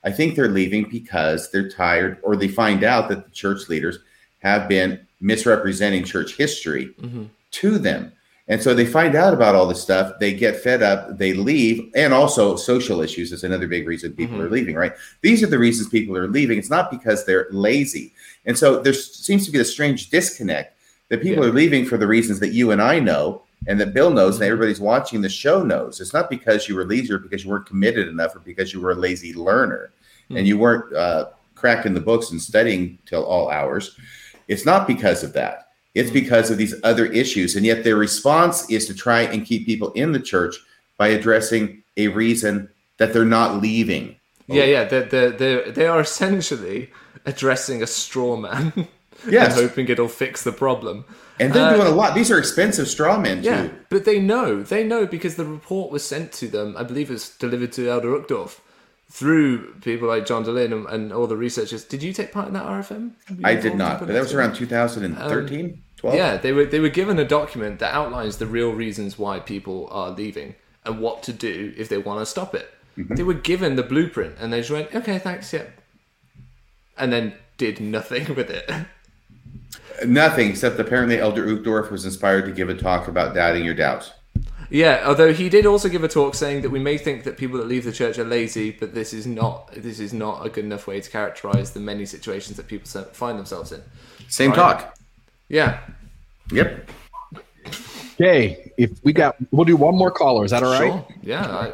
I think they're leaving because they're tired, or they find out that the church leaders have been misrepresenting church history to them. And so they find out about all this stuff, they get fed up, they leave, and also social issues is another big reason people are leaving, right? These are the reasons people are leaving. It's not because they're lazy. And so there seems to be a strange disconnect that people are leaving for the reasons that you and I know, and that Bill knows, and everybody's watching the show knows. It's not because you were lazy or because you weren't committed enough or because you were a lazy learner and you weren't cracking the books and studying till all hours. It's not because of that. It's because of these other issues. And yet their response is to try and keep people in the church by addressing a reason that they're not leaving. Yeah. They are essentially addressing a straw man and hoping it'll fix the problem. And they're doing a lot. These are expensive straw men, too. Yeah, but they know because the report was sent to them. I believe it was delivered to Elder Uchtdorf through people like John DeLynn and all the researchers. Did you take part in that RFM? I did not, but that was around 2013, 12. Yeah, they were given a document that outlines the real reasons why people are leaving and what to do if they want to stop it. They were given the blueprint and they just went, okay, thanks, yeah. And then did nothing with it. Nothing, except apparently Elder Uchtdorf was inspired to give a talk about doubting your doubts. Yeah, although he did also give a talk saying that we may think that people that leave the church are lazy, but this is not a good enough way to characterize the many situations that people find themselves in. Same talk. Yeah. Yep. Okay, we'll do one more caller. Is that all right? Sure. Yeah.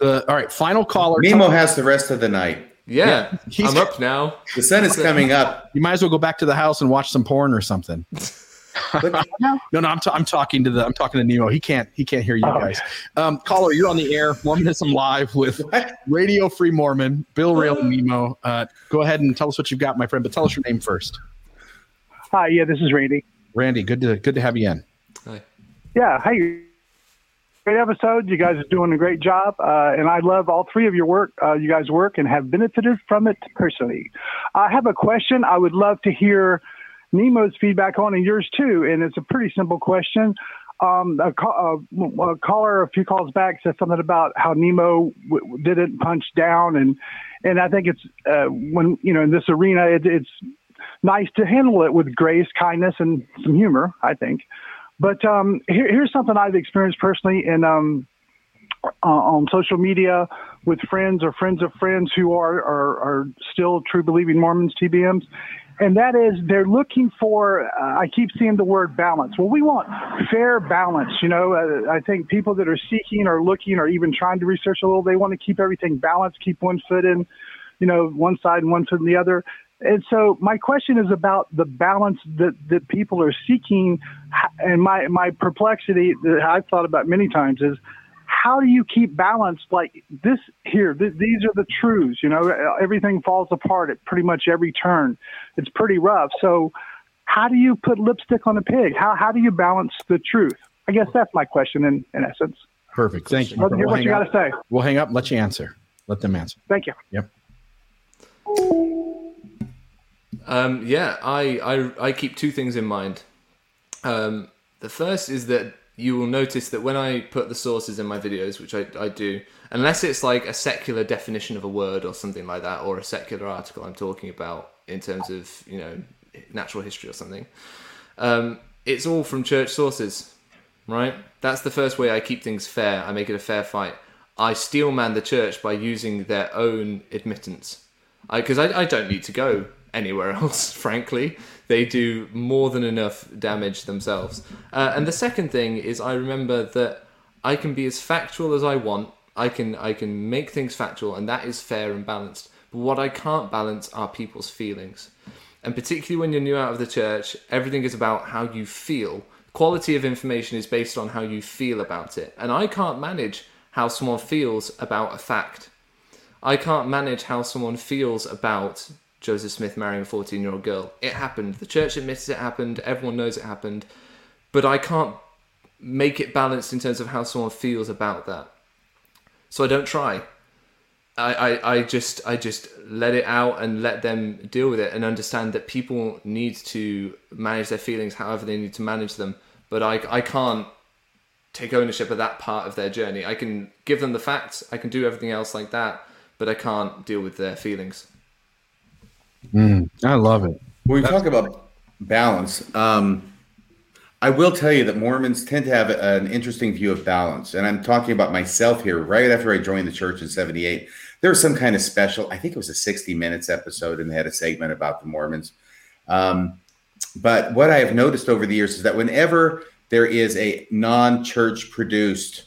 All right, final caller. Nemo has the rest of the night. Yeah, I'm up now. The sun is coming up. You might as well go back to the house and watch some porn or something. No, I'm talking to Nemo. He can't hear you guys. Caller, you're on the air, Mormonism Live with Radio Free Mormon, Bill, Rail, and Nemo. Go ahead and tell us what you've got, my friend, but tell us your name first. Hi, yeah, this is Randy. Randy, good to have you in. Hi. Yeah, hey, great episode. You guys are doing a great job, and I love all three of your work. You guys work and have benefited from it personally. I have a question I would love to hear Nemo's feedback on, and yours too, and it's a pretty simple question. A caller a few calls back said something about how Nemo didn't punch down, and I think it's when you know in this arena, it's nice to handle it with grace, kindness, and some humor, I think. But here's something I've experienced personally in on social media with friends or friends of friends who are still true believing Mormons, TBMs. And that is, they're looking for, I keep seeing the word balance. Well, we want fair balance. You know, I think people that are seeking or looking or even trying to research a little, they want to keep everything balanced, keep one foot in, you know, one side and one foot in the other. And so my question is about the balance that people are seeking. And my perplexity that I've thought about many times is, how do you keep balance like this here? These are the truths, you know, everything falls apart at pretty much every turn. It's pretty rough. So how do you put lipstick on a pig? How do you balance the truth? I guess that's my question in essence. Perfect. Thank you. What you got to say? We'll hang up and let you answer. Let them answer. Thank you. Yep. Yeah, I keep two things in mind. The first is that you will notice that when I put the sources in my videos, which I do, unless it's like a secular definition of a word or something like that, or a secular article I'm talking about in terms of, you know, natural history or something, it's all from church sources, right? That's the first way I keep things fair. I make it a fair fight. I steelman the church by using their own admittance. Because I don't need to go anywhere else, frankly. They do more than enough damage themselves. And the second thing is, I remember that I can be as factual as I want. I can make things factual, and that is fair and balanced. But what I can't balance are people's feelings. And particularly when you're new out of the church, everything is about how you feel. Quality of information is based on how you feel about it. And I can't manage how someone feels about a fact. I can't manage how someone feels about Joseph Smith marrying a 14-year-old girl. It happened. The church admits it happened. Everyone knows it happened. But I can't make it balanced in terms of how someone feels about that. So I don't try. I just let it out and let them deal with it and understand that people need to manage their feelings however they need to manage them. But I can't take ownership of that part of their journey. I can give them the facts. I can do everything else like that. But I can't deal with their feelings. I love it. When we talk about balance, I will tell you that Mormons tend to have an interesting view of balance. And I'm talking about myself here. Right after I joined the church in 78, there was some kind of special, I think it was a 60 Minutes episode, and they had a segment about the Mormons. But what I have noticed over the years is that whenever there is a non-church produced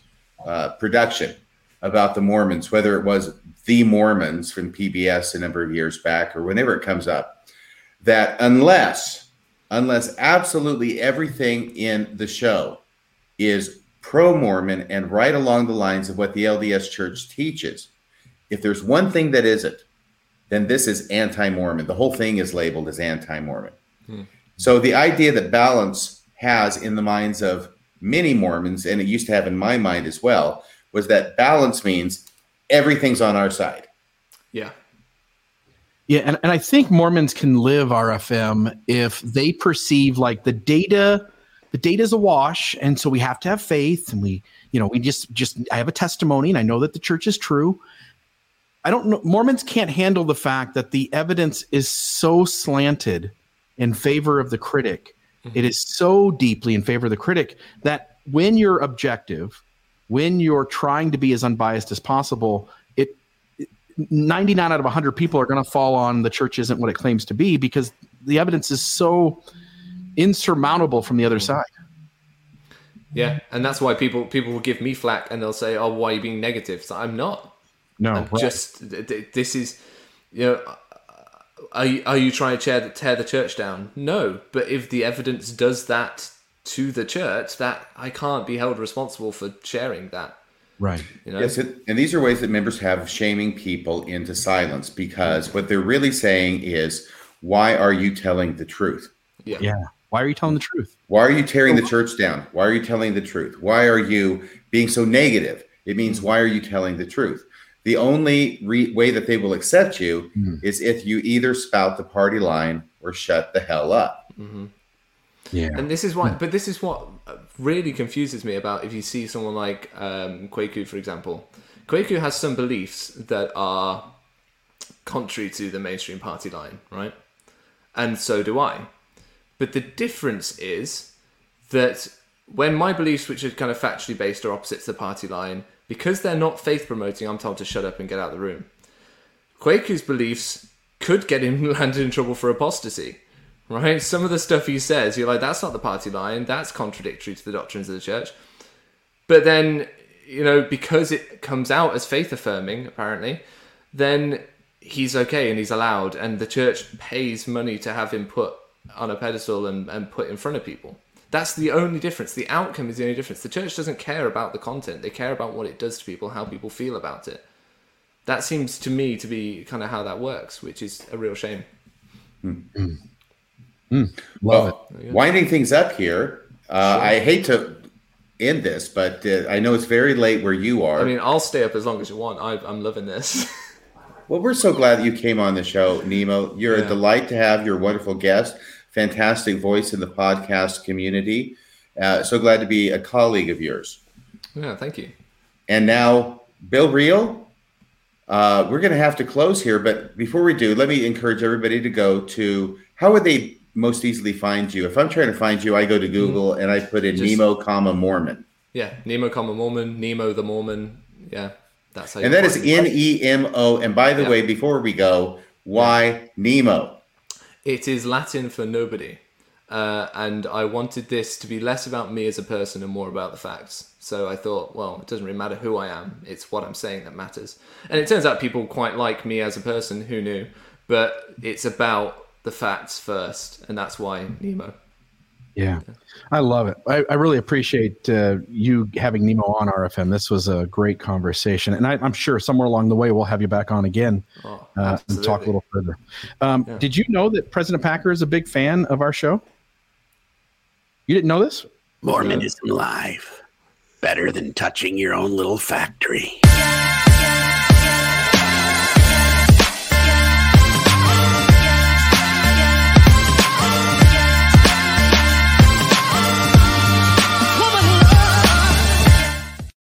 production about the Mormons, whether it was The Mormons from PBS a number of years back, or whenever it comes up, that unless absolutely everything in the show is pro-Mormon and right along the lines of what the LDS Church teaches, if there's one thing that isn't, then this is anti-Mormon. The whole thing is labeled as anti-Mormon. So the idea that balance has in the minds of many Mormons, and it used to have in my mind as well, was that balance means everything's on our side. Yeah. Yeah. And I think Mormons can live RFM if they perceive like the data is awash. And so we have to have faith, and we I have a testimony, and I know that the church is true. I don't know. Mormons can't handle the fact that the evidence is so slanted in favor of the critic. Mm-hmm. It is so deeply in favor of the critic that when you're objective, when you're trying to be as unbiased as possible, 99 out of 100 people are going to fall on the church isn't what it claims to be, because the evidence is so insurmountable from the other side. Yeah, and that's why people will give me flack, and they'll say, "Oh, why are you being negative?" So I'm not. No, I'm right. This is, you know, are you trying to tear the church down? No, but if the evidence does that to the church, that I can't be held responsible for sharing that. Right. You know? Yes, and these are ways that members have of shaming people into silence, because what they're really saying is, why are you telling the truth? Yeah. Yeah. Why are you telling the truth? Why are you tearing the church down? Why are you telling the truth? Why are you being so negative? It means, why are you telling the truth? The only way that they will accept you is if you either spout the party line or shut the hell up. Mm-hmm. Yeah. And this is why, but this is what really confuses me about if you see someone like Kwaku, for example. Kwaku has some beliefs that are contrary to the mainstream party line, right? And so do I. But the difference is that when my beliefs, which are kind of factually based, are opposite to the party line, because they're not faith promoting, I'm told to shut up and get out of the room. Kwaku's beliefs could get him landed in trouble for apostasy, right? Some of the stuff he says, you're like, that's not the party line. That's contradictory to the doctrines of the church. But then, you know, because it comes out as faith affirming, apparently, then he's okay and he's allowed. And the church pays money to have him put on a pedestal and put in front of people. That's the only difference. The outcome is the only difference. The church doesn't care about the content. They care about what it does to people, how people feel about it. That seems to me to be kind of how that works, which is a real shame. Mm-hmm. Mm. Well, winding things up here, sure. I hate to end this, but I know it's very late where you are. I mean, I'll stay up as long as you want. I'm loving this. Well, we're so glad that you came on the show, Nemo. You're a delight to have. You're a wonderful guest. Fantastic voice in the podcast community. So glad to be a colleague of yours. Yeah, thank you. And now, Bill Real, we're going to have to close here. But before we do, let me encourage everybody to go to, how would they most easily find you? If I'm trying to find you, I go to Google and I put in Nemo, Mormon. Yeah, Nemo, Mormon, Nemo the Mormon. Yeah, that's how you. And that is N-E-M-O. And by the way, before we go, why Nemo? It is Latin for nobody, and I wanted this to be less about me as a person and more about the facts. So I thought, well, it doesn't really matter who I am, it's what I'm saying that matters. And it turns out people quite like me as a person, who knew? But it's about the facts first, and that's why Nemo. Yeah, I love it. I really appreciate you having Nemo on RFM. This was a great conversation. And I'm sure somewhere along the way, we'll have you back on again and talk a little further. Did you know that President Packer is a big fan of our show? You didn't know this? Mormonism Live. Better than touching your own little factory.